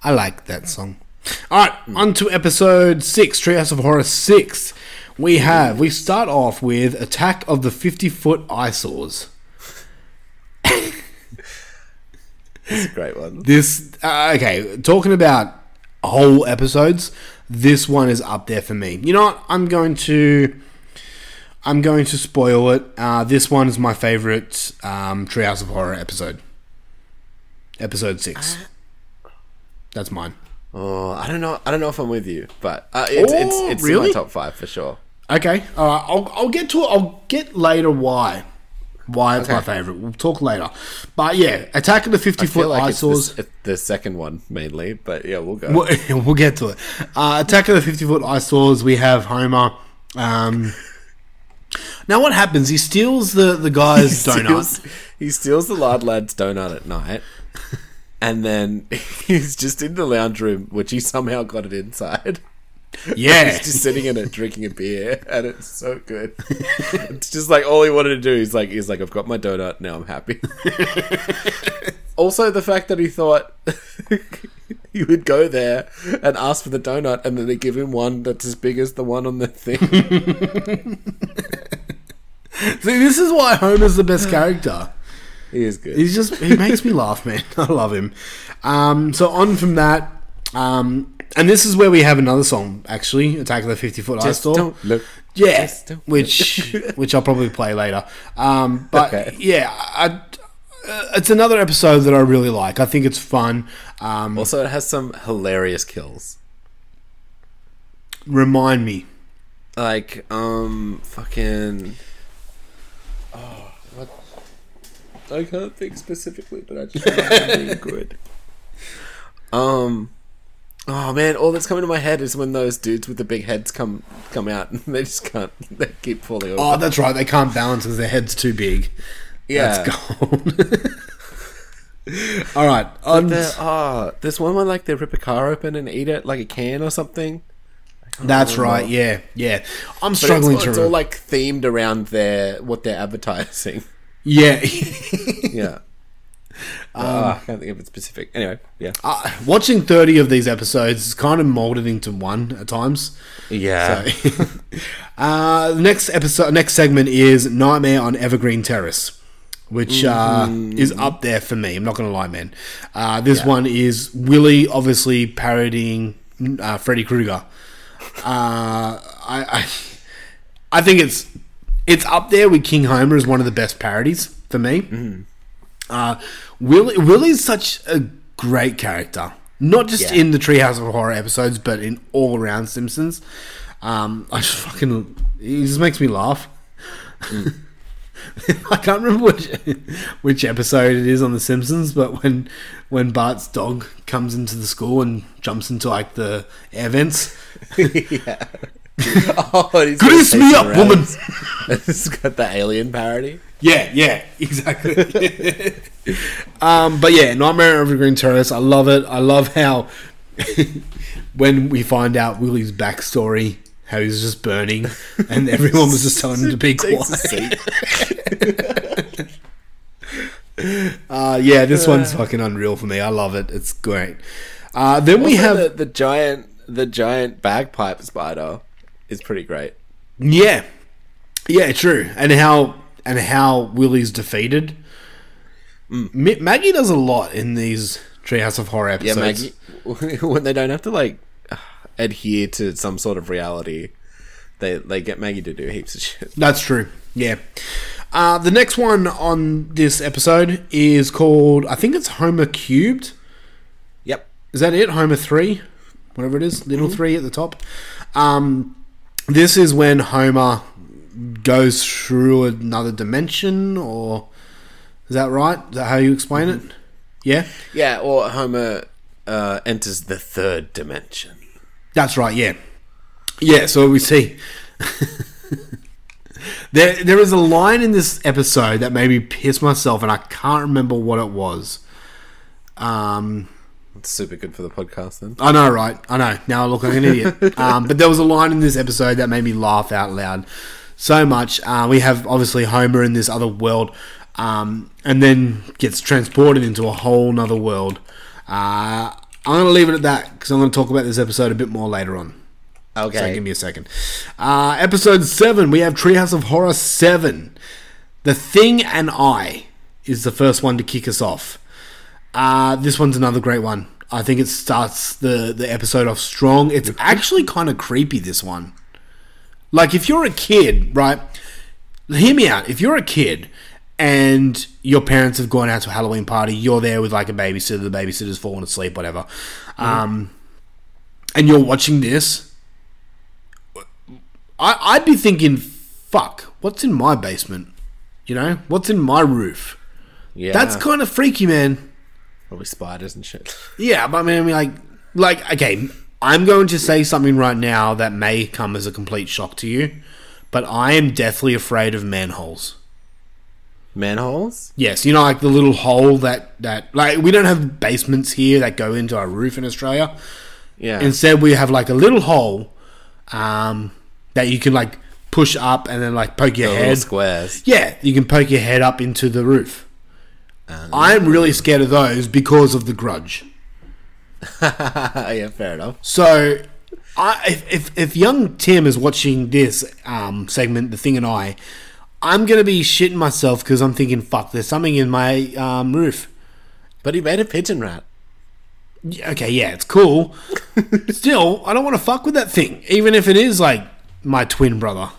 I like that song. Alright, on to episode 6, Treehouse of Horror 6. We start off with Attack of the 50-Foot Eyesores. That's a great one. Okay, talking about whole episodes, this one is up there for me. You know what? I'm going to spoil it. This one is my favourite Treehouse of Horror episode. Episode 6. That's mine. Oh, I don't know if I'm with you, but it's really? In my top 5 for sure. Okay, I'll get to it. I'll get later why it's my favorite. We'll talk later. But yeah, Attack of the 50-Foot Eyesores. It's the second one mainly, but yeah, we'll go. We'll get to it. Attack of the 50-Foot Eyesores. We have Homer. Now what happens? He steals the guy's donut. He steals the lard lad's donut at night. And then he's just in the lounge room, which he somehow got it inside. Yeah. He's just sitting in it, drinking a beer, and it's so good. It's just like all he wanted to do. He's like, I've got my donut, now I'm happy. Also, the fact that he thought he would go there and ask for the donut, and then they give him one that's as big as the one on the thing. See, this is why Homer's the best character. He is good. He makes me laugh, man. I love him. So on from that, and this is where we have another song, actually, Attack of the 50-Foot Eyesore. Don't look. Yeah, just don't look. Which I'll probably play later. But okay. Yeah, it's another episode that I really like. I think it's fun. Also, it has some hilarious kills. Remind me, like fucking. Oh. I can't think specifically, but I just remember being good. Oh man, all that's coming to my head is when those dudes with the big heads come out and they just can't. They keep falling over. Oh, that's right. They can't balance because their head's too big. Yeah, that's gold. All right. There's one where like they rip a car open and eat it like a can or something. That's right. Well. Yeah. I'm struggling to. It's all like themed around what they're advertising. Yeah. Yeah. I can't think of it specific. Anyway, yeah. Watching 30 of these episodes is kind of molded into one at times. Yeah. So, next segment is Nightmare on Evergreen Terrace, which is up there for me. I'm not going to lie, man. This one is Willie obviously parodying Freddy Krueger. I think it's up there with King Homer as one of the best parodies for me. Mm. Willie's such a great character. Not just in the Treehouse of Horror episodes, but in all around Simpsons. I just fucking... He just makes me laugh. Mm. I can't remember which episode it is on The Simpsons, but when Bart's dog comes into the school and jumps into, like, the air vents. Yeah. Oh, grease me up, woman! It's got the alien parody. Yeah, exactly. But yeah, Nightmare on Evergreen Terrace, I love it. I love how when we find out Willie's backstory, how he's just burning and everyone was just telling him to be quiet. Yeah, this one's fucking unreal for me. I love it. It's great. Then also we have the giant bagpipe spider is pretty great. Yeah, true. And how Willie's defeated. Mm. Maggie does a lot in these Treehouse of Horror episodes. Yeah, Maggie, when they don't have to, like, adhere to some sort of reality, they get Maggie to do heaps of shit. That's true. Yeah. The next one on this episode is called, I think it's Homer Cubed. Yep. Is that it? Homer 3? Whatever it is. Little 3 at the top. This is when Homer goes through another dimension, or is that right? Is that how you explain it? Yeah, or Homer enters the third dimension. That's right, yeah, so we see there is a line in this episode that made me piss myself, and I can't remember what it was. It's super good for the podcast then. I know, right? I know. Now I look like an idiot. But there was a line in this episode that made me laugh out loud so much. We have, obviously, Homer in this other world, and then gets transported into a whole nother world. I'm going to leave it at that because I'm going to talk about this episode a bit more later on. Okay. So give me a second. Episode 7, we have Treehouse of Horror 7. The Thing and I is the first one to kick us off. This one's another great one. I think it starts the episode off strong. It's actually kind of creepy, this one. Like, if you're a kid, right? Hear me out. If you're a kid and your parents have gone out to a Halloween party, you're there with, like, a babysitter, the babysitter's fallen asleep, whatever. And you're watching this, I'd be thinking, fuck, what's in my basement? You know? What's in my roof? Yeah. That's kind of freaky, man. Probably spiders and shit. Yeah, but I mean, like, okay, I'm going to say something right now that may come as a complete shock to you, but I am deathly afraid of manholes. Manholes? Yes, you know, like the little hole that like, we don't have basements here that go into our roof in Australia. Yeah. Instead, we have, like, a little hole that you can, like, push up and then, like, poke your head. Little squares. Yeah, you can poke your head up into the roof. I'm really scared of those because of The Grudge. Yeah, fair enough. So, if young Tim is watching this segment, The Thing and I, I'm going to be shitting myself because I'm thinking, fuck, there's something in my roof. But he made a pigeon rat. Okay, yeah, it's cool. Still, I don't want to fuck with that thing, even if it is, like, my twin brother.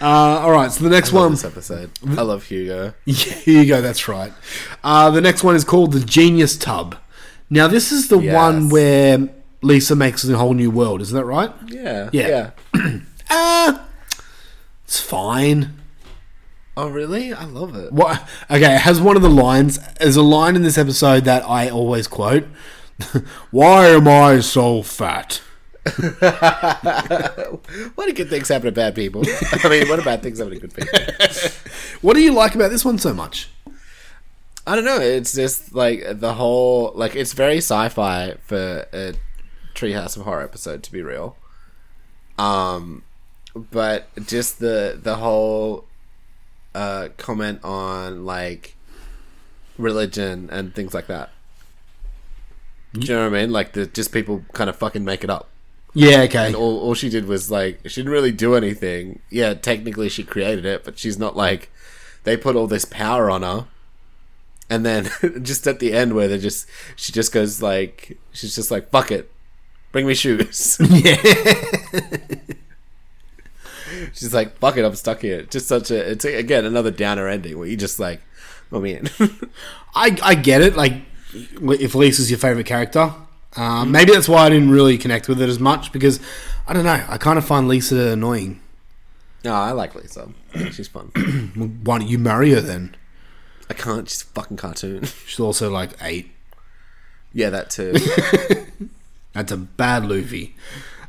Alright, so the next one. This episode. I love Hugo. Yeah, Hugo, that's right. The next one is called The Genius Tub. Now, this is the one where Lisa makes a whole new world, isn't that right? Yeah. It's fine. Oh, really? I love it. What? Okay, it has one of the lines. There's a line in this episode that I always quote. Why am I so fat? What do good things happen to bad people? I mean, what do bad things happen to good people? What do you like about this one so much? I don't know. It's just, like, the whole... Like, it's very sci-fi for a Treehouse of Horror episode, to be real. But just the whole comment on, like, religion and things like that. Do you know what I mean? Like, just people kind of fucking make it up. Yeah, okay. And all she did was, like, she didn't really do anything. Yeah, technically she created it, but she's not, like... They put all this power on her. And then just at the end where she just goes, like... She's just like, fuck it. Bring me shoes. Yeah. She's like, fuck it, I'm stuck here. Just such a... It's, again, another downer ending where you just, like... I mean... I get it. Like, if Lisa's your favourite character... Maybe that's why I didn't really connect with it as much, because I don't know, I kind of find Lisa annoying. No, I like Lisa. She's fun. Why don't you marry her then? I can't. She's a fucking cartoon. She's also like 8. Yeah, that too. That's a bad Luffy.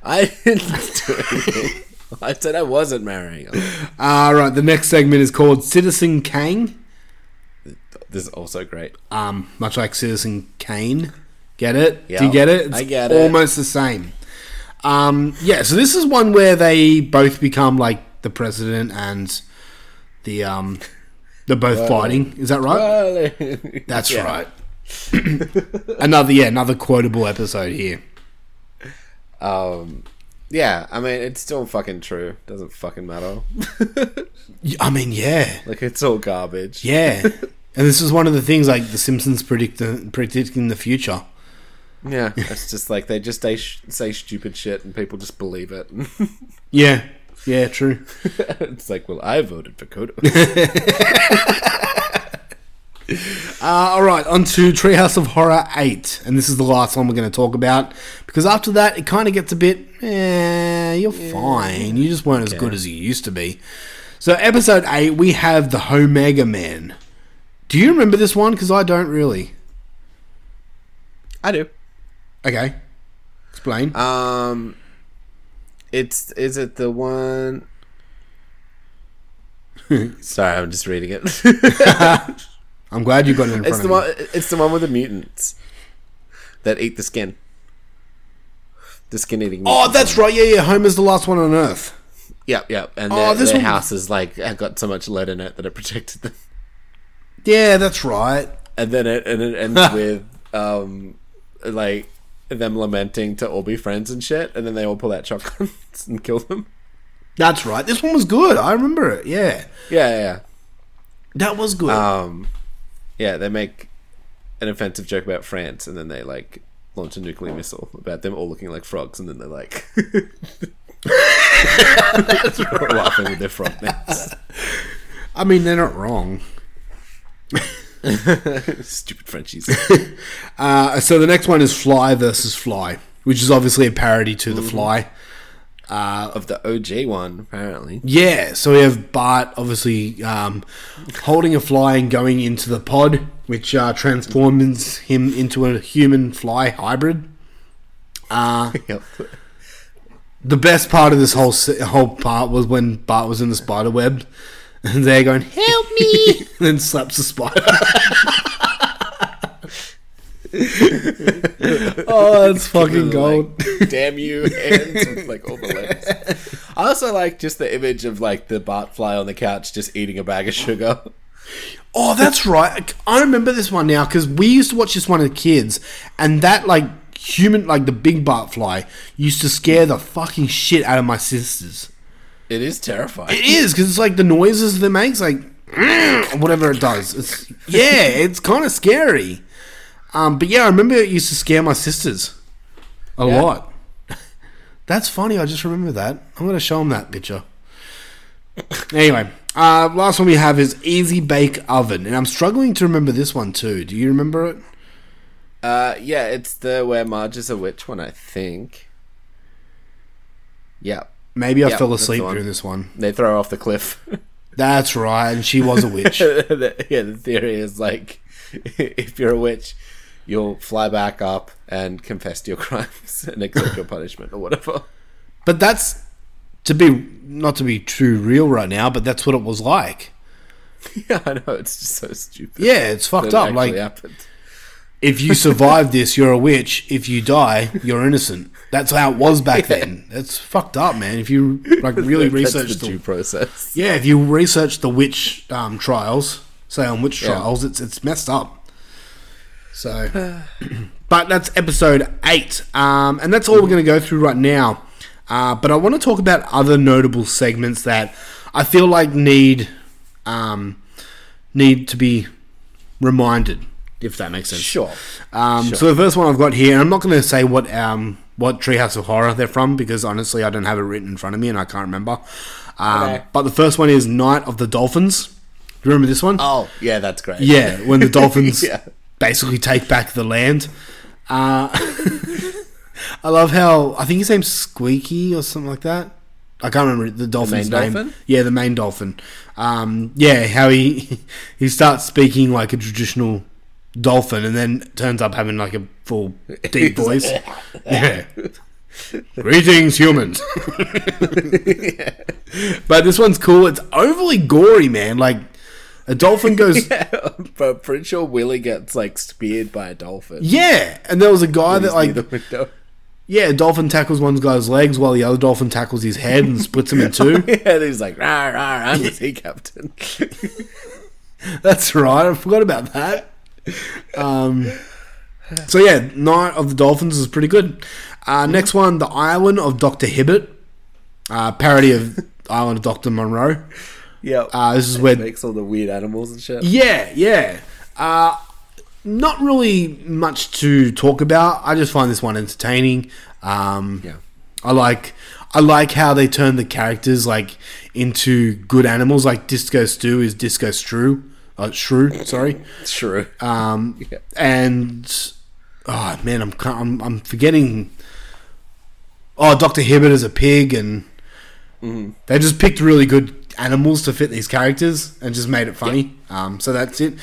I didn't do anything. I said I wasn't marrying her. Right, the next segment is called Citizen Kang. This is also great. Much like Citizen Kane. Get it? Yep. Do you get it? It's I get it. Almost the same. Yeah, so this is one where they both become like the president and the they're both fighting. Is that right? That's right. Another quotable episode here. Yeah, I mean, it's still fucking true. Doesn't fucking matter. I mean, yeah. Like, it's all garbage. Yeah. And this is one of the things, like, The Simpsons predicting the future. Yeah. It's just like, they just say stupid shit and people just believe it. Yeah. Yeah, true. It's like, well, I voted for Kodos. Alright, on to Treehouse of Horror 8. And this is the last one we're going to talk about, because after that, it kind of gets a bit fine. You just weren't as good as you used to be. So episode 8, we have the Omega Man. Do you remember this one? Because I don't really. I do. Okay, explain. Is it the one? Sorry, I'm just reading it. I'm glad you got it in front of me. It's the one with the mutants that eat the skin. The skin-eating mutants. Oh, that's right. Yeah. Homer's the last one on Earth. Yep. And their house is like got so much lead in it that it protected them. Yeah, that's right. And then it ends with like them lamenting to all be friends and shit, and then they all pull out shotguns and kill them. That's right. This one was good. I remember it. Yeah. Yeah. That was good. Yeah, they make an offensive joke about France, and then they, like, launch a nuclear missile about them all looking like frogs, and then they're like... That's right. Laughing with their frog necks. I mean, they're not wrong. Stupid Frenchies. So the next one is Fly versus Fly, which is obviously a parody to The Fly. Of the OG one, apparently. Yeah, so we have Bart, obviously, holding a fly and going into the pod, which transforms him into a human-fly hybrid. Yep. The best part of this whole part was when Bart was in the spider web, and they're going, "Help me!" and then slaps the spider. Oh, that's fucking gold. Like, damn you, hands with like all the legs. I also like just the image of like the Bart fly on the couch just eating a bag of sugar. Oh, that's right. I remember this one now, because we used to watch this one as kids, and that like human, like the big Bart fly, used to scare the fucking shit out of my sisters. It is terrifying. It is, because it's like the noises that it makes, like whatever it does. It's kind of scary. But yeah, I remember it used to scare my sisters a lot. That's funny. I just remember that. I'm going to show them that picture. Anyway, last one we have is Easy Bake Oven. And I'm struggling to remember this one too. Do you remember it? Yeah, it's the Where Marge is a Witch one, I think. Yeah. Maybe I fell asleep during this one. They throw her off the cliff. That's right. And she was a witch. Yeah, the theory is like, if you're a witch, you'll fly back up and confess to your crimes and accept your punishment or whatever. But that's not to be too real right now, but that's what it was like. Yeah, I know, it's just so stupid. Yeah, it's fucked up. Like, if you survive this, you're a witch. If you die, you're innocent. That's how it was back then. It's fucked up, man. If you like really research the due process, yeah, if you research the witch trials. So on witch trials, it's messed up. So, but that's episode 8, and that's all we're going to go through right now. But I want to talk about other notable segments that I feel like need to be reminded, if that makes sense. Sure. So the first one I've got here, and I'm not going to say what Treehouse of Horror they're from, because honestly I don't have it written in front of me and I can't remember. But the first one is Night of the Dolphins. Do you remember this one? Oh, yeah, that's great. Yeah, when the dolphins basically take back the land. I love how, I think his name's Squeaky or something like that. I can't remember the dolphin's name. Dolphin? Yeah, the main dolphin. Yeah, how he starts speaking like a traditional dolphin and then turns up having like a full deep voice. Yeah. Greetings, humans. Yeah. But this one's cool. It's overly gory, man. Like, a dolphin goes... Yeah, but I'm pretty sure Willie gets, like, speared by a dolphin. Yeah, and there was a guy that, like... Yeah, a dolphin tackles one guy's legs while the other dolphin tackles his head and splits him in two. Oh, yeah, and he's like, rah, rah, I'm the sea captain. That's right, I forgot about that. So, yeah, Night of the Dolphins is pretty good. Next one, The Island of Dr. Hibbert. Parody of Island of Dr. Monroe. Yeah, this is where it makes all the weird animals and shit. Yeah, yeah. Not really much to talk about. I just find this one entertaining. I like how they turn the characters like into good animals. Like Disco Stew is Disco Shrew. Shrew. Yeah. And oh man, I'm forgetting. Oh, Dr. Hibbert is a pig, and they just picked really good animals to fit these characters and just made it funny. Yeah. So that's it.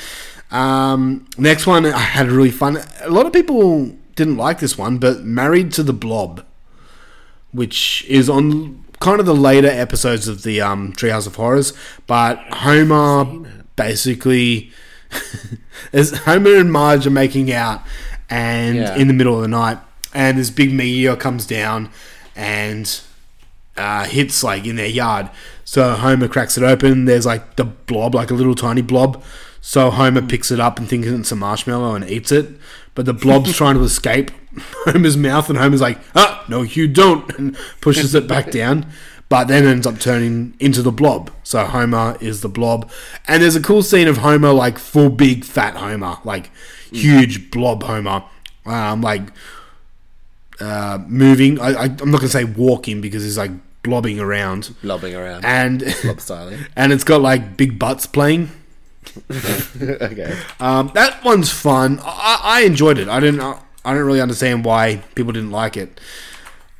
Next one, I had really fun. A lot of people didn't like this one, but Married to the Blob, which is on kind of the later episodes of the Treehouse of Horrors, but Homer basically Homer and Marge are making out and in the middle of the night, and this big meteor comes down and hits like in their yard. So Homer cracks it open. There's like the blob, like a little tiny blob. So Homer picks it up and thinks it's a marshmallow and eats it. But the blob's trying to escape Homer's mouth, and Homer's like, ah, no, you don't, and pushes it back down. But then ends up turning into the blob. So Homer is the blob. And there's a cool scene of Homer, like full big fat Homer, like huge blob Homer. Moving. I'm not going to say walking because he's like blobbing around. And blob styling. And it's got like big butts playing. Okay. That one's fun. I enjoyed it. I don't really understand why people didn't like it.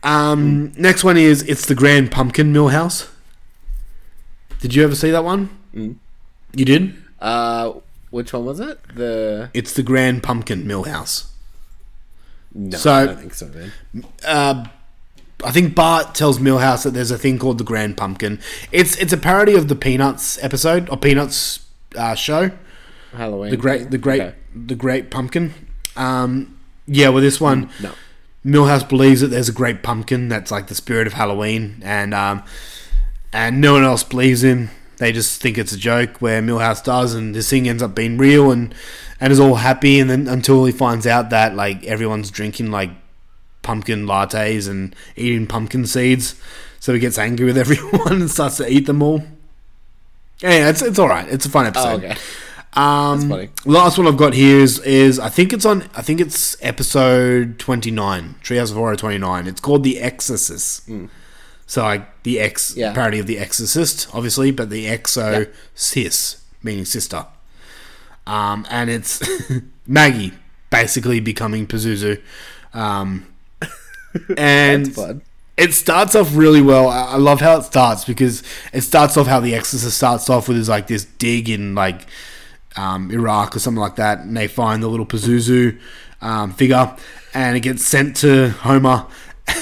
Next one is It's the Grand Pumpkin Mill House. Did you ever see that one? You did? Which one was it? It's the Grand Pumpkin Mill House. No, I don't think so, man. I think Bart tells Milhouse that there's a thing called the Grand Pumpkin. It's a parody of the Peanuts episode or Peanuts show, Halloween. The Great Pumpkin. Well, this one, Milhouse believes that there's a Great Pumpkin that's like the spirit of Halloween, and no one else believes him. They just think it's a joke where Milhouse does, and this thing ends up being real, and is all happy, and then until he finds out that like everyone's drinking like pumpkin lattes and eating pumpkin seeds, so he gets angry with everyone and starts to eat them all. Yeah, it's all right. It's a fun episode. Oh, okay. That's funny. Last one I've got here is I think it's episode 29, Treehouse of Horror 29. It's called The Exorcist. So, like, the X, parody of The Exorcist, obviously, but the exo-sis, meaning sister. And it's Maggie basically becoming Pazuzu. And that's fun. It starts off really well. I love how it starts because it starts off how The Exorcist starts off with is like this dig in like Iraq or something like that, and they find the little Pazuzu figure, and it gets sent to Homer.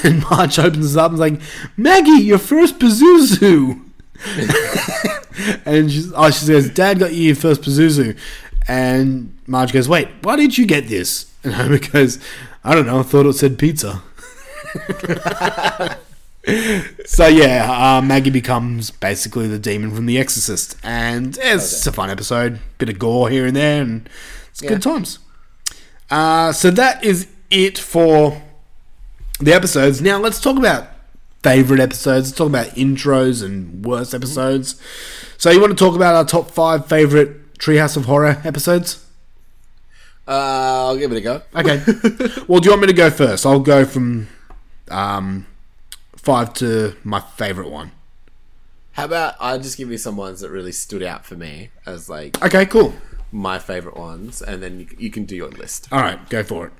And Marge opens it up and is like, Maggie, your first Pazuzu. And she says, Dad got you your first Pazuzu. And Marge goes, wait, why did you get this? And Homer goes, I don't know, I thought it said pizza. So yeah, Maggie becomes basically the demon from The Exorcist. And it's a fun episode. Bit of gore here and there, and it's good times. So that is it for the episodes. Now let's talk about favourite episodes. Let's talk about intros and worst episodes. So you want to talk about our top 5 favourite Treehouse of Horror episodes? I'll give it a go. Okay. Well, do you want me to go first? I'll go from 5 to my favourite one. How about I just give you some ones that really stood out for me as like... Okay, cool. My favourite ones, and then you can do your list. Alright, go for it.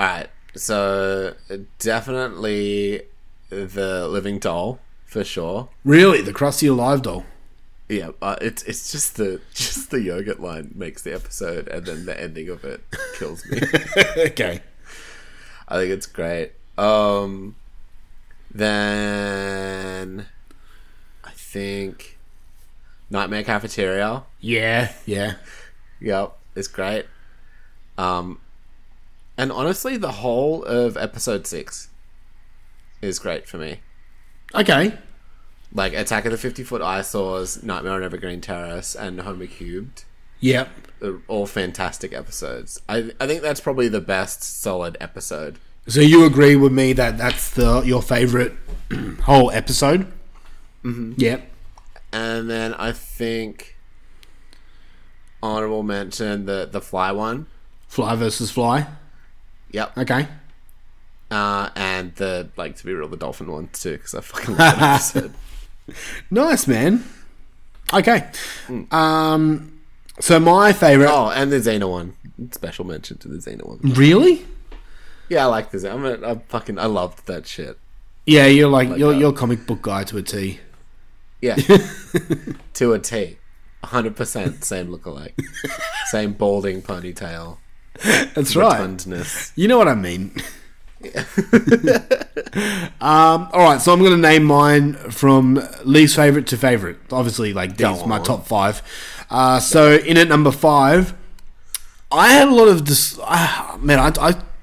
All right. So definitely the living doll for sure. Really, the crusty alive doll. Yeah, it's just the yogurt line makes the episode, and then the ending of it kills me. Okay, I think it's great. Then I think Nightmare Cafeteria. Yeah, yep, it's great. And honestly, the whole of episode 6 is great for me. Okay. Like, Attack of the 50-Foot Eyesores, Nightmare on Evergreen Terrace, and Homer Cubed. Yep. They're all fantastic episodes. I think that's probably the best solid episode. So you agree with me that that's your favourite whole episode? Mm-hmm. Yep. And then I think honourable mention the Fly one. Fly versus Fly? Yep. Okay. And to be real, the dolphin one too, because I fucking love that episode. Nice, man. Okay. So my favourite... Oh, and the Xena one. Special mention to the Xena one. Really? Yeah, I like the Xena. I loved that shit. Yeah, you're like you're a comic book guy to a T. Yeah. To a T. 100% same lookalike. Same balding ponytail. That's right. You know what I mean. Yeah. Alright, so I'm going to name mine from least favourite to favourite. Obviously, like, these my top 5. So, in at number 5, I had a lot of this. Man,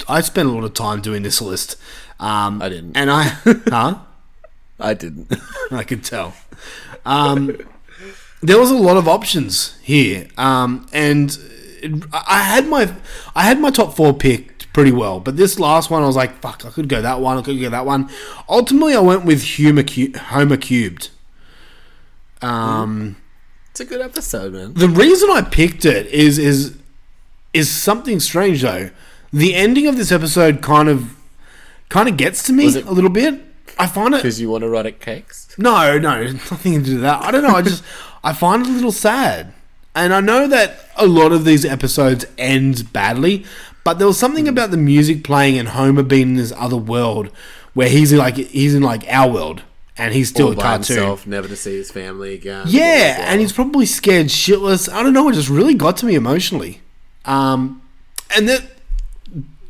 I spent a lot of time doing this list. I didn't. And I... Huh? I didn't. I could tell. There was a lot of options here. I had my top 4 pick pretty well, but this last one I was like, fuck, I could go that one, I could go that one. Ultimately, I went with Homer Cubed. It's a good episode, man. The reason I picked it is something strange though. The ending of this episode kind of gets to me a little bit. I find it because you want erotic cakes. No, nothing to do with that. I don't know. I find it a little sad, and I know that a lot of these episodes end badly. But there was something about the music playing and Homer being in this other world where he's in our world and he's still all a by cartoon. Himself, never to see his family again. Yeah, and he's probably scared shitless. I don't know, it just really got to me emotionally. And The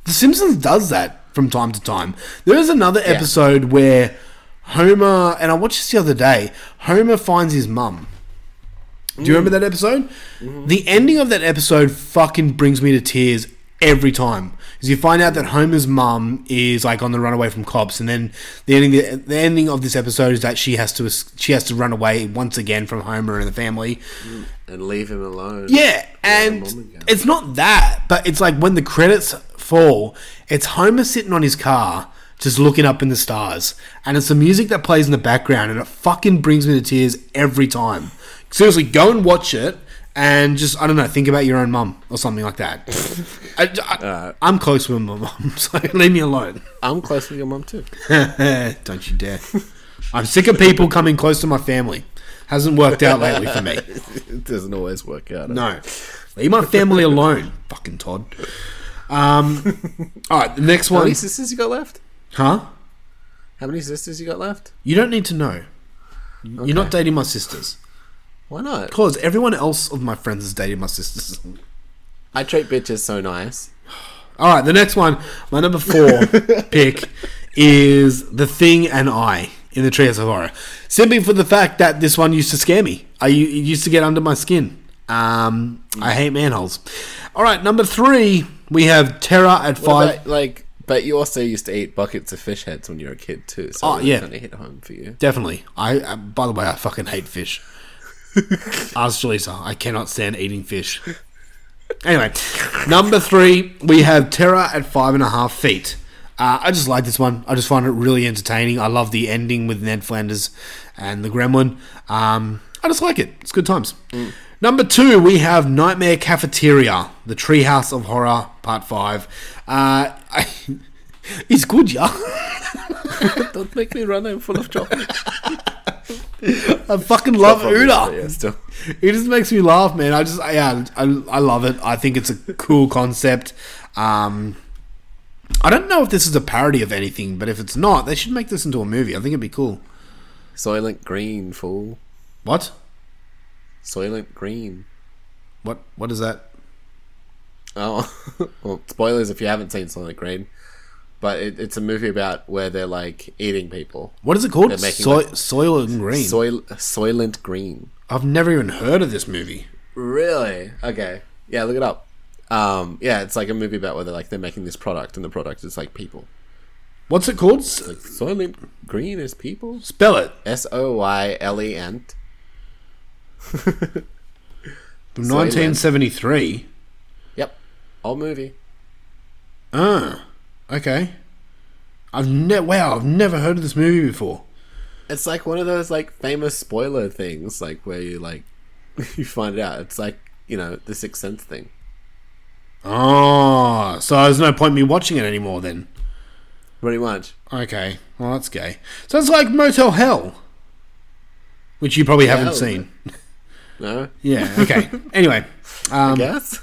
Simpsons does that from time to time. There is another episode where Homer, and I watched this the other day, Homer finds his mum. Do you remember that episode? Mm-hmm. The ending of that episode fucking brings me to tears every time, because you find out that Homer's mum is like on the runaway from cops, and then the ending of this episode is that she has to run away once again from Homer and the family, and leave him alone. Yeah, and it's not that, but it's like when the credits fall, it's Homer sitting on his car, just looking up in the stars, and it's the music that plays in the background, and it fucking brings me to tears every time. Seriously, go and watch it. And just, I don't know, think about your own mum or something like that. I'm close with my mum, so leave me alone. I'm close with your mum too. Don't you dare. I'm sick of people coming close to my family. Hasn't worked out lately for me. It doesn't always work out. No. Leave my family alone, fucking Todd. All right, the next one. How many sisters you got left? Huh? How many sisters you got left? You don't need to know. Okay. You're not dating my sisters. Why not? Because everyone else of my friends is dating my sisters. I treat bitches so nice. Alright, the next one, my number 4 pick is The Thing and I in the Treehouse of Horror. Simply for the fact that this one used to scare me. It used to get under my skin. I hate manholes. Alright, number 3, we have Terror at 5. But you also used to eat buckets of fish heads when you were a kid too. So it kind of hit home for you. Definitely. By the way, I fucking hate fish. Ask Jaleesa. I cannot stand eating fish. Anyway, number 3, we have Terror at 5.5 feet. I just like this one. I just find it really entertaining. I love the ending with Ned Flanders and the Gremlin. I just like it. It's good times. Number 2, we have Nightmare Cafeteria, The Treehouse of Horror Part 5. It's good, yeah. Don't make me run out full of chocolate. I fucking love Uda. It just makes me laugh, man. I love it. I think it's a cool concept. I don't know if this is a parody of anything, but if it's not, they should make this into a movie. I think it'd be cool. Soylent Green, fool. What? Soylent Green. What is that? Oh, well, spoilers if you haven't seen Soylent Green. But it's a movie about where they're, like, eating people. What is it called? Soylent Green. Soylent Green. I've never even heard of this movie. Really? Okay. Yeah, look it up. Yeah, it's like a movie about where they're, like, they're making this product, and the product is, like, people. What's it called? It's like Soylent Green is people? Spell it. Soylent. From 1973. Yep. Old movie. Oh. Okay. I've never heard of this movie before. It's like one of those, like, famous spoiler things, like, where you, like, you find it out. It's like, you know, the Sixth Sense thing. Oh, so there's no point in me watching it anymore then. Pretty much. Okay, well, that's gay. So it's like Motel Hell, which you probably haven't seen. No? Yeah, okay. Anyway. I guess.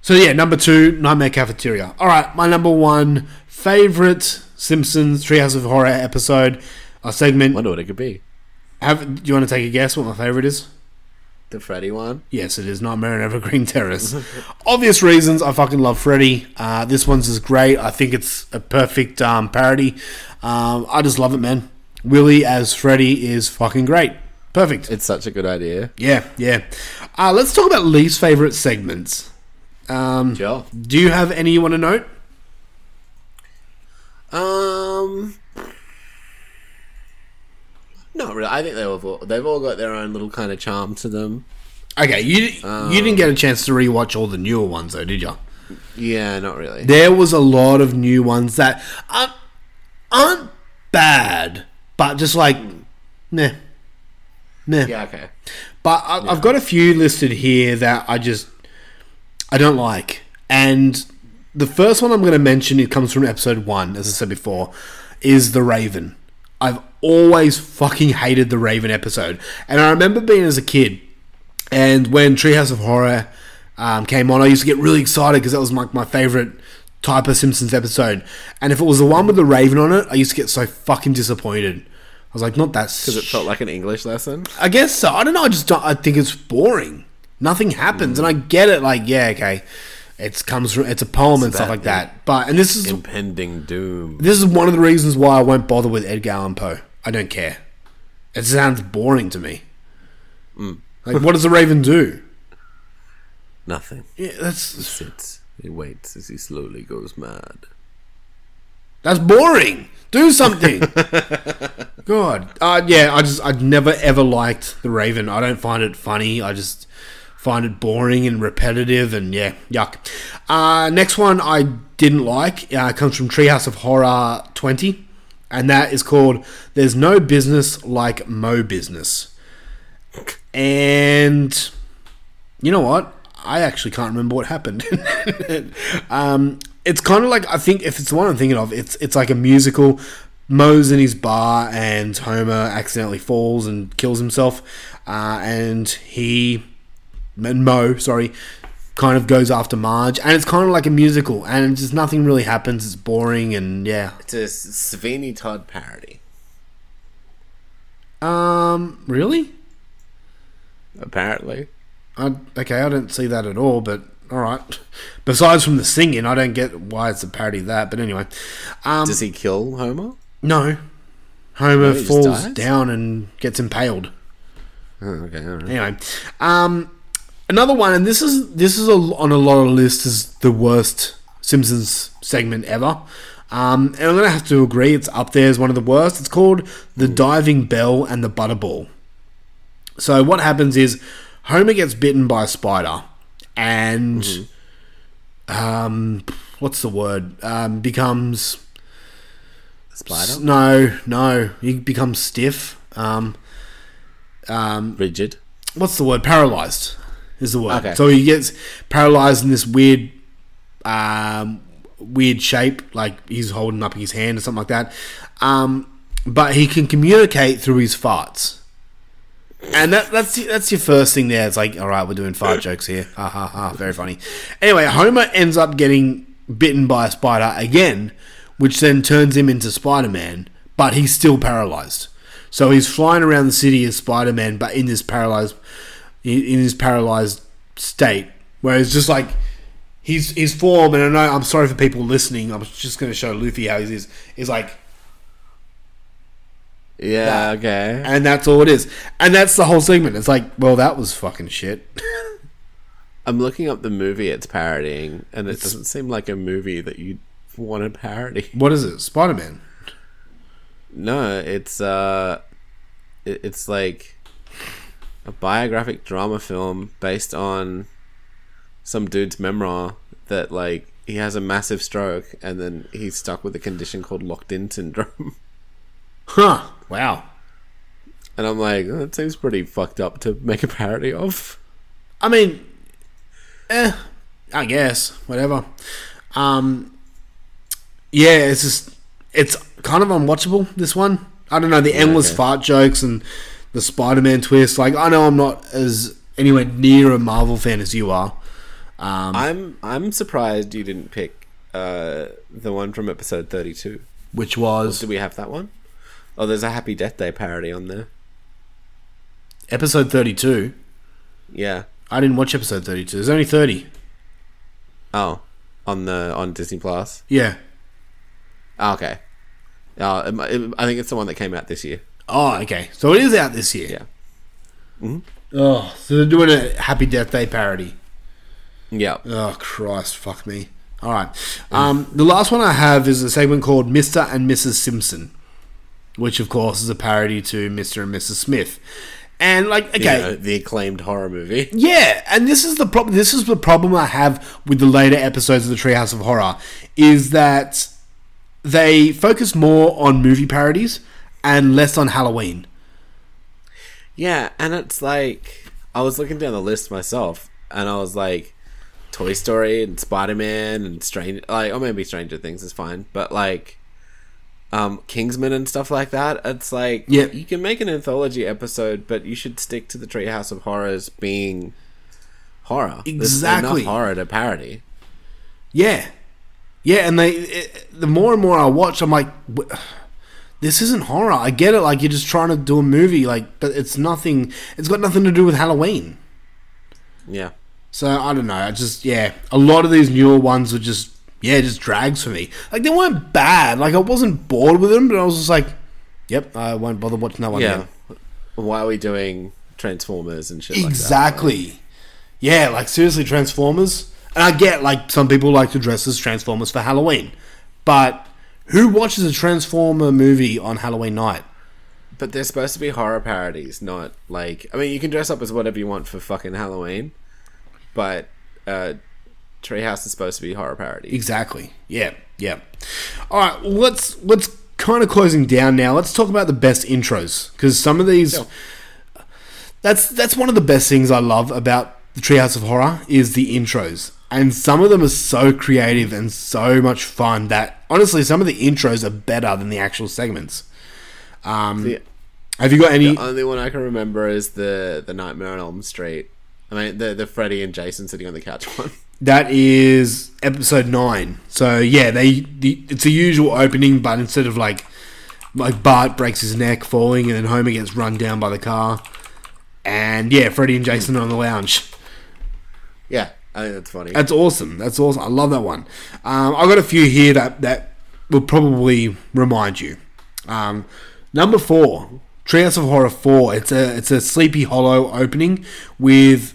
So yeah, number 2, Nightmare Cafeteria. Alright, my number 1 favourite Simpsons Treehouse of Horror episode, a segment. I wonder what it could be. Do you want to take a guess what my favourite is? The Freddy one? Yes, it is Nightmare on Evergreen Terrace. Obvious reasons, I fucking love Freddy. This one's is great. I think it's a perfect parody. I just love it, man. Willie as Freddy is fucking great. Perfect. It's such a good idea. Yeah, yeah. Let's talk about Lee's favourite segments. Sure. Do you have any you want to note? Not really. I think they've all got their own little kind of charm to them. Okay, you didn't get a chance to rewatch all the newer ones though, did you? Yeah, not really. There was a lot of new ones that aren't bad, but just like nah. Yeah, okay. But I've got a few listed here that I don't like. And the first one I'm going to mention, it comes from episode 1, as I said before, is The Raven. I've always fucking hated The Raven episode. And I remember being as a kid, and when Treehouse of Horror came on, I used to get really excited because that was my favourite type of Simpsons episode. And if it was the one with The Raven on it, I used to get so fucking disappointed. I was like, not that... Because it felt like an English lesson? I guess so. I don't know. I think it's boring. Nothing happens, and I get it. Like, yeah, okay, it's a poem and stuff like that. But and this is impending doom. This is one of the reasons why I won't bother with Edgar Allan Poe. I don't care. It sounds boring to me. Mm. Like, what does the Raven do? Nothing. Yeah, he sits. He waits as he slowly goes mad. That's boring. Do something. God. Yeah. I'd never ever liked the Raven. I don't find it funny. I just find it boring and repetitive and yeah, yuck. Next one I didn't like comes from Treehouse of Horror 20, and that is called There's No Business Like Mo Business. And you know what? I actually can't remember what happened. It's kind of like, I think if it's the one I'm thinking of, it's like a musical. Mo's in his bar and Homer accidentally falls and kills himself, and Mo kind of goes after Marge, and it's kind of like a musical, and just nothing really happens. It's boring, and yeah, it's a Sweeney Todd parody. Really? Apparently. I don't see that at all, but alright. Besides from the singing, I don't get why it's a parody of that, but anyway. Does he kill Homer? No. Homer falls down and gets impaled. Oh, okay, alright. Anyway, another one, and this is on a lot of lists as the worst Simpsons segment ever. And I'm going to have to agree, it's up there as one of the worst. It's called The Diving Bell and the Butterball. So what happens is Homer gets bitten by a spider and what's the word? Becomes... Spider? No. He becomes stiff. Rigid. What's the word? Paralyzed is the word. Okay. So he gets paralyzed in this weird shape, like he's holding up his hand or something like that. But he can communicate through his farts. And that's your first thing there. It's like, all right, we're doing fart jokes here. Ha ha ha. Very funny. Anyway, Homer ends up getting bitten by a spider again, which then turns him into Spider-Man, but he's still paralyzed. So he's flying around the city as Spider-Man, but in this paralyzed state, where it's just like his form. And I know, I'm sorry for people listening, I'm just going to show Luffy how he is like, yeah, that. Okay. And that's all it is. And that's the whole segment. It's like, well, that was fucking shit. I'm looking up the movie it's parodying, and it doesn't seem like a movie that you want to parody. What is it? Spider-Man? No, it's like a biographic drama film based on some dude's memoir that, like, he has a massive stroke and then he's stuck with a condition called locked-in syndrome. Huh. Wow. And I'm like, oh, that seems pretty fucked up to make a parody of. I mean, I guess. Whatever. Yeah, it's just, it's kind of unwatchable, this one. I don't know, the endless fart jokes and the Spider-Man twist. Like, I know I'm not as anywhere near a Marvel fan as you are. I'm surprised you didn't pick the one from episode 32. Which was... Did we have that one? Oh, there's a Happy Death Day parody on there. Episode 32? Yeah. I didn't watch episode 32. There's only 30. Oh. On Disney Plus? Yeah. Oh, okay. I think it's the one that came out this year. Oh, okay. So it is out this year. Yeah. Mm-hmm. Oh, so they're doing a Happy Death Day parody. Yeah. Oh, Christ. Fuck me. All right. The last one I have is a segment called Mr. and Mrs. Simpson, which, of course, is a parody to Mr. and Mrs. Smith. And, like, okay. You know, the acclaimed horror movie. Yeah. And this is the problem. This is the problem I have with the later episodes of the Treehouse of Horror, is that they focus more on movie parodies and less on Halloween. Yeah. And it's like, I was looking down the list myself and I was like, Toy Story and Spider-Man and Stranger... Like, or maybe Stranger Things is fine. But, like, Kingsman and stuff like that, it's like... Yeah. You can make an anthology episode, but you should stick to the Treehouse of Horrors being horror. Exactly. There's enough horror to parody. Yeah. Yeah, and the more and more I watch, I'm like... This isn't horror. I get it. Like, you're just trying to do a movie. Like, but it's nothing... It's got nothing to do with Halloween. Yeah. So, I don't know, I just, a lot of these newer ones were just, just drags for me. Like, they weren't bad, like, I wasn't bored with them, but I was just like, yep, I won't bother watching that one again. Why are we doing Transformers and shit like that? Exactly. Yeah, like, seriously, Transformers. And I get, like, some people like to dress as Transformers for Halloween, but who watches a Transformer movie on Halloween night? But they're supposed to be horror parodies, not, like, I mean, you can dress up as whatever you want for fucking Halloween. But Treehouse is supposed to be horror parody. Exactly. Yeah. Yeah. All right. Let's kind of closing down now. Let's talk about the best intros, because some of these. Sure. That's one of the best things I love about the Treehouse of Horror is the intros, and some of them are so creative and so much fun that honestly, some of the intros are better than the actual segments. Have you got any? The only one I can remember is the Nightmare on Elm Street. I mean, the Freddy and Jason sitting on the couch one. That is episode 9. So, yeah, it's a usual opening, but instead of, like Bart breaks his neck falling and then Homer gets run down by the car. And, yeah, Freddy and Jason on the lounge. Yeah, I think that's funny. That's awesome. I love that one. I've got a few here that will probably remind you. Number 4, Treehouse of Horror 4. It's a Sleepy Hollow opening with...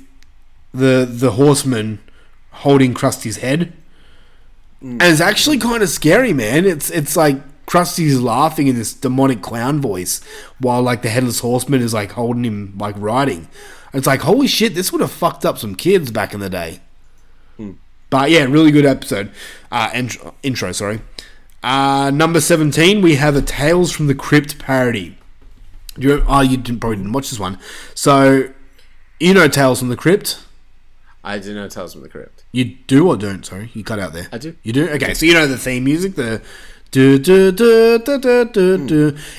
The horseman holding Krusty's head, and it's actually kind of scary, man. It's like Krusty's laughing in this demonic clown voice, while like the headless horseman is like holding him, like riding. And it's like, holy shit, this would have fucked up some kids back in the day. But yeah, really good episode intro. Sorry, number 17. We have a Tales from the Crypt parody. You probably didn't watch this one, so you know Tales from the Crypt. I do know Tales from the Crypt. You do or don't? Sorry, you cut out there. I do. You do? Okay, so you know the theme music, the...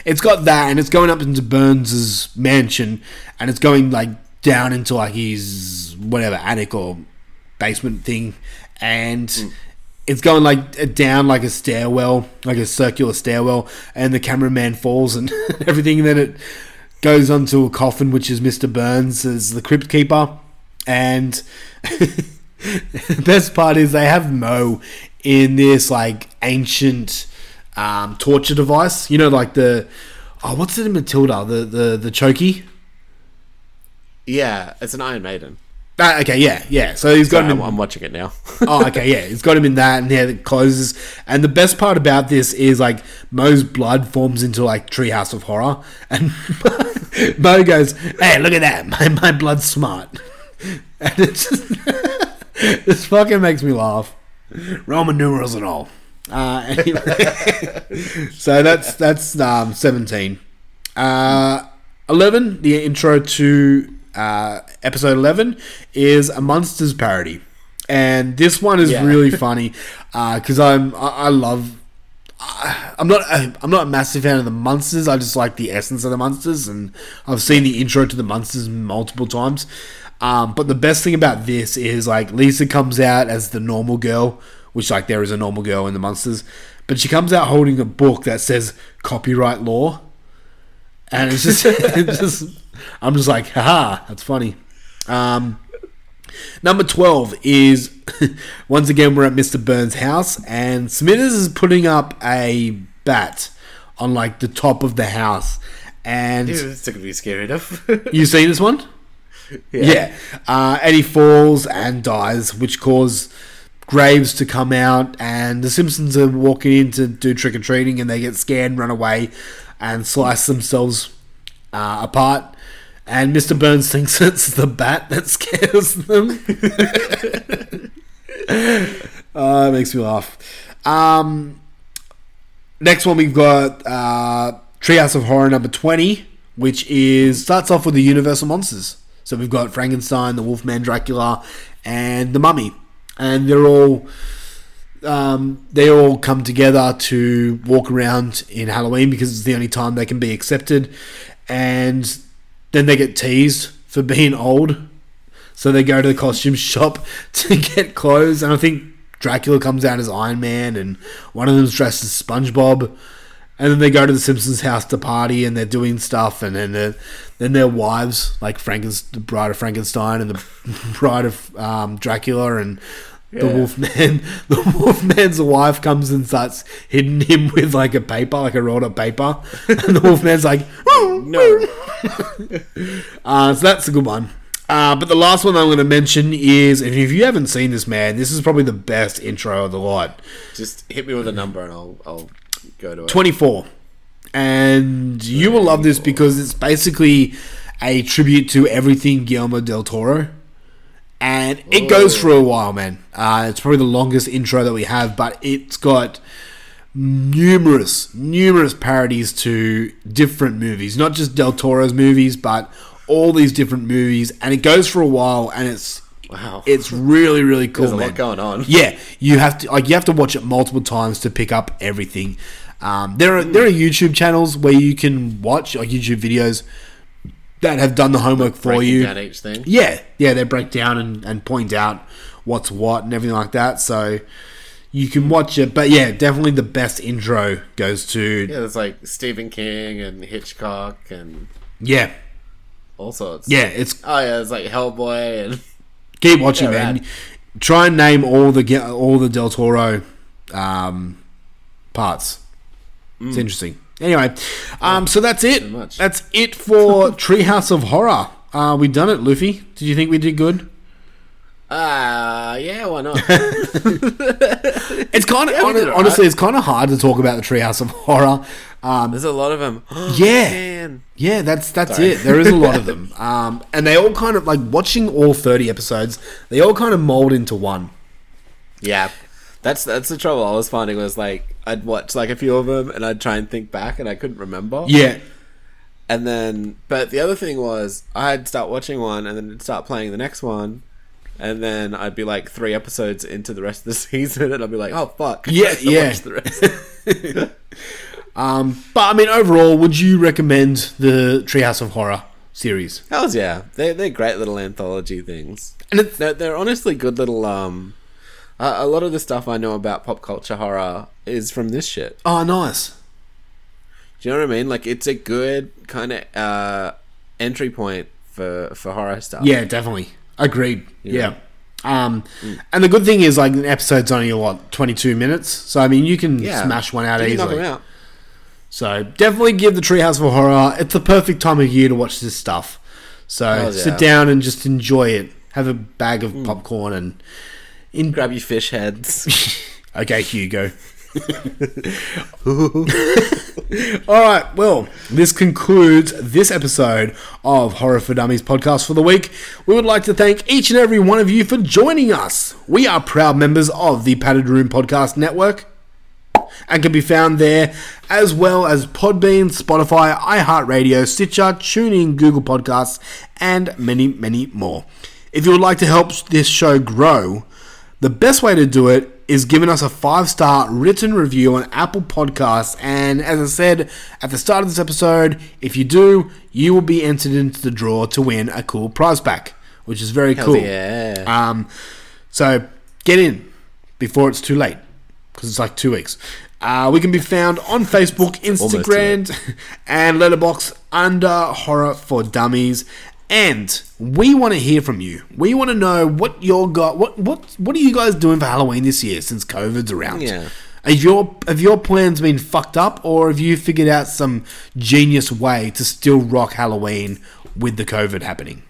It's got that, and it's going up into Burns' mansion, and it's going, like, down into, like, his, whatever, attic or basement thing, and it's going like down like a stairwell, like a circular stairwell, and the cameraman falls and everything. And then it goes onto a coffin, which is Mr. Burns as the crypt keeper. And the best part is they have Mo in this like ancient torture device. You know, like the what's it in Matilda? The chokey. Yeah, it's an Iron Maiden. Okay, yeah. So he's got him. I'm watching it now. He's got him in that, and the closes. And the best part about this is like Mo's blood forms into like Treehouse of Horror, and Mo goes, "Hey, look at that! My blood's smart." And it just this fucking makes me laugh. Roman numerals and all. Anyway, so that's 17. 11. The intro to. Episode 11 is a Monsters parody, and this one is really funny because I'm not a massive fan of the Monsters. I just like the essence of the Monsters, and I've seen the intro to the Monsters multiple times. But the best thing about this is like Lisa comes out as the normal girl, which like there is a normal girl in the Monsters, but she comes out holding a book that says copyright law, and it's just I'm just like, haha, that's funny. Number 12 is, once again, we're at Mr. Burns' house, and Smithers is putting up a bat on, like, the top of the house. And dude, it's not going to be scary enough. You seen this one? Yeah. And he falls and dies, which caused graves to come out, and the Simpsons are walking in to do trick-or-treating, and they get scared and run away and slice themselves apart. And Mr. Burns thinks it's the bat that scares them. It makes me laugh. Next one, we've got Treehouse of Horror number 20, which starts off with the Universal Monsters. So we've got Frankenstein, the Wolfman, Dracula, and the Mummy. And they're all... they all come together to walk around in Halloween because it's the only time they can be accepted. And... then they get teased for being old. So they go to the costume shop to get clothes. And I think Dracula comes out as Iron Man, and one of them's dressed as SpongeBob. And then they go to the Simpsons' house to party, and they're doing stuff. And then their wives, like the Bride of Frankenstein and the Bride of Dracula and the Wolfman. The Wolfman's wife comes and starts hitting him with like a paper, like a rolled up paper. And the Wolfman's like, no. So that's a good one. But the last one I'm going to mention is, if you haven't seen this, man, this is probably the best intro of the lot. Just hit me with a number and I'll go to it. 24. And you will love this because it's basically a tribute to everything Guillermo del Toro. And it goes for a while, man. It's probably the longest intro that we have, but it's got numerous parodies to different movies, not just Del Toro's movies, but all these different movies, and it goes for a while, and it's it's really, really cool. There's a lot going on. Yeah, you have to watch it multiple times to pick up everything. There are YouTube channels where you can watch YouTube videos that have done the homework for you. Breaking down each thing. Yeah, they break down and point out what's what and everything like that. So you can watch it, but yeah, definitely the best intro goes to there's like Stephen King and Hitchcock and all sorts. Yeah, it's like Hellboy and keep watching, man. Rad. Try and name all the Del Toro parts. It's interesting. Anyway, so that's it. So much. That's it for Treehouse of Horror. We've done it, Luffy. Did you think we did good? Yeah, why not? It's kind of honestly, it's kind of hard to talk about the Treehouse of Horror. There's a lot of them. Yeah, that's Sorry. It. There is a lot of them, and they all kind of like watching all 30 episodes. They all kind of mold into one. Yeah. That's the trouble I was finding was, like, I'd watch, like, a few of them and I'd try and think back and I couldn't remember. Yeah. And then... but the other thing was I'd start watching one and then I'd start playing the next one and then I'd be, like, 3 episodes into the rest of the season and I'd be like, oh, fuck. Yeah. Watch the rest. But, I mean, overall, would you recommend the Treehouse of Horror series? Hells yeah. They're great little anthology things. And they're honestly good little... A lot of the stuff I know about pop culture horror is from this shit. Oh, nice. Do you know what I mean? Like, it's a good kind of entry point for horror stuff. Yeah, definitely. Agreed. Yeah. And the good thing is, like, an episode's only, 22 minutes. So, I mean, you can smash one out easily. Knock them out. So, definitely give the Treehouse of Horror. It's the perfect time of year to watch this stuff. So, sit down and just enjoy it. Have a bag of popcorn and... grab your fish heads. Okay, Hugo. Alright, well, this concludes this episode of Horror for Dummies podcast for the week. We would like to thank each and every one of you for joining us. We are proud members of the Padded Room Podcast Network and can be found there as well as Podbean, Spotify, iHeartRadio, Stitcher, TuneIn, Google Podcasts, and many, many more. If you would like to help this show grow, the best way to do it is giving us a 5-star written review on Apple Podcasts. And as I said at the start of this episode, if you do, you will be entered into the draw to win a cool prize pack, which is very cool. Yeah. So get in before it's too late, because it's like 2 weeks. We can be found on Facebook, Instagram, and Letterboxd under Horror for Dummies. And we want to hear from you. We want to know what you're got. What are you guys doing for Halloween this year since COVID's around? Yeah. Have your plans been fucked up, or have you figured out some genius way to still rock Halloween with the COVID happening?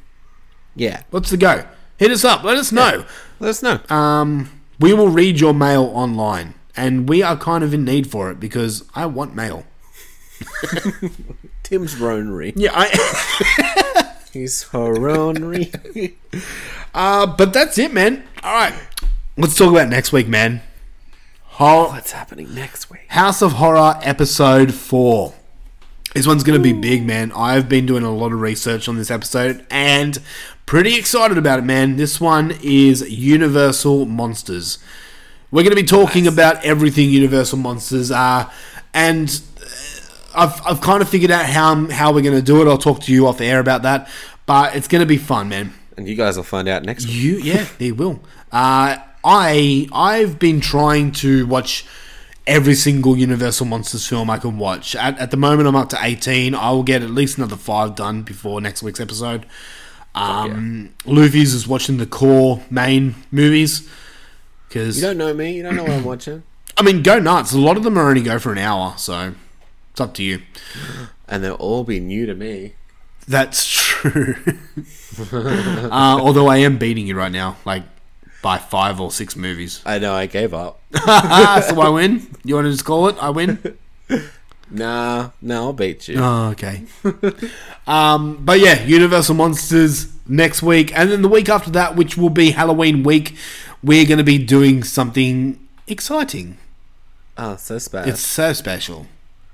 Yeah. What's the go? Hit us up. Let us know. Yeah. Let us know. We will read your mail online, and we are kind of in need for it because I want mail. Tim's Ronery. Yeah. He's horony. But that's it, man. All right. Let's talk about next week, man. What's happening next week? House of Horror episode 4. This one's going to be big, man. I've been doing a lot of research on this episode and pretty excited about it, man. This one is Universal Monsters. We're going to be talking about everything Universal Monsters are, and... I've kind of figured out how we're going to do it. I'll talk to you off air about that. But it's going to be fun, man. And you guys will find out next week. Yeah, they will. I've been trying to watch every single Universal Monsters film I can watch. At the moment, I'm up to 18. I will get at least another 5 done before next week's episode. Luffy's is watching the core main movies. 'Cause you don't know me. You don't know what I'm watching. I mean, go nuts. A lot of them are only go for an hour, so... It's up to you. And they'll all be new to me. That's true. Although I am beating you right now, like by 5 or 6 movies. I know, I gave up. So I win? You want to just call it? I win? No, I'll beat you. Oh, okay. But yeah, Universal Monsters next week. And then the week after that, which will be Halloween week, we're going to be doing something exciting. Oh, so special. It's so special.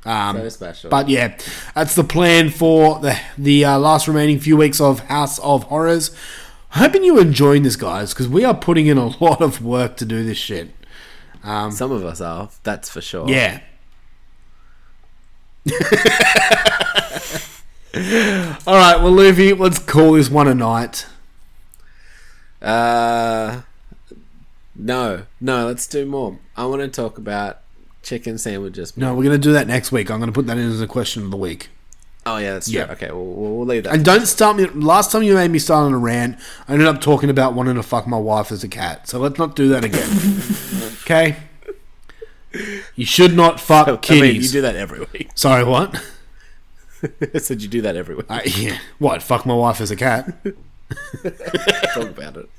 So special. But yeah, that's the plan for the last remaining few weeks of House of Horrors. Hoping you're enjoying this, guys, because we are putting in a lot of work to do this shit. Some of us are, that's for sure. Yeah. Alright, well, Luffy, let's call this one a night. No, let's do more. I want to talk about chicken sandwiches. No, we're going to do that next week. I'm going to put that in as a question of the week. Oh, yeah, that's true. Yeah. Okay, we'll leave that. And don't start me... Last time you made me start on a rant, I ended up talking about wanting to fuck my wife as a cat. So let's not do that again. Okay? You should not fuck kitties. I mean, you do that every week. Sorry, what? I said you do that every week. Yeah. What? Fuck my wife as a cat? Talk about it.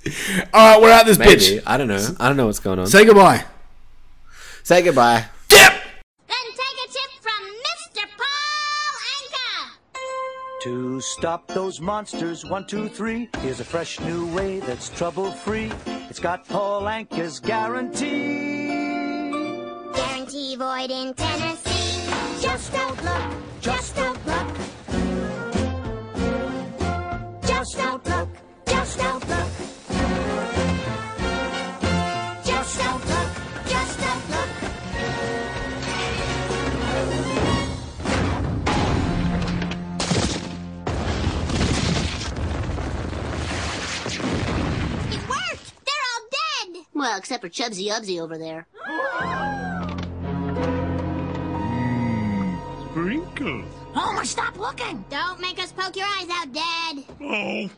All right, we're out this bitch. I don't know. I don't know what's going on. Say goodbye. Say goodbye. Tip! Then take a tip from Mr. Paul Anka. To stop those monsters, 1, 2, 3, here's a fresh new way that's trouble-free. It's got Paul Anka's guarantee. Guarantee void in Tennessee. Just don't look. Just don't look. Just don't look. Just don't look. Just don't look. Just don't look. Well, except for Chubsy Ubsy over there. Sprinkles. Homer, stop looking! Don't make us poke your eyes out, Dad. Oh.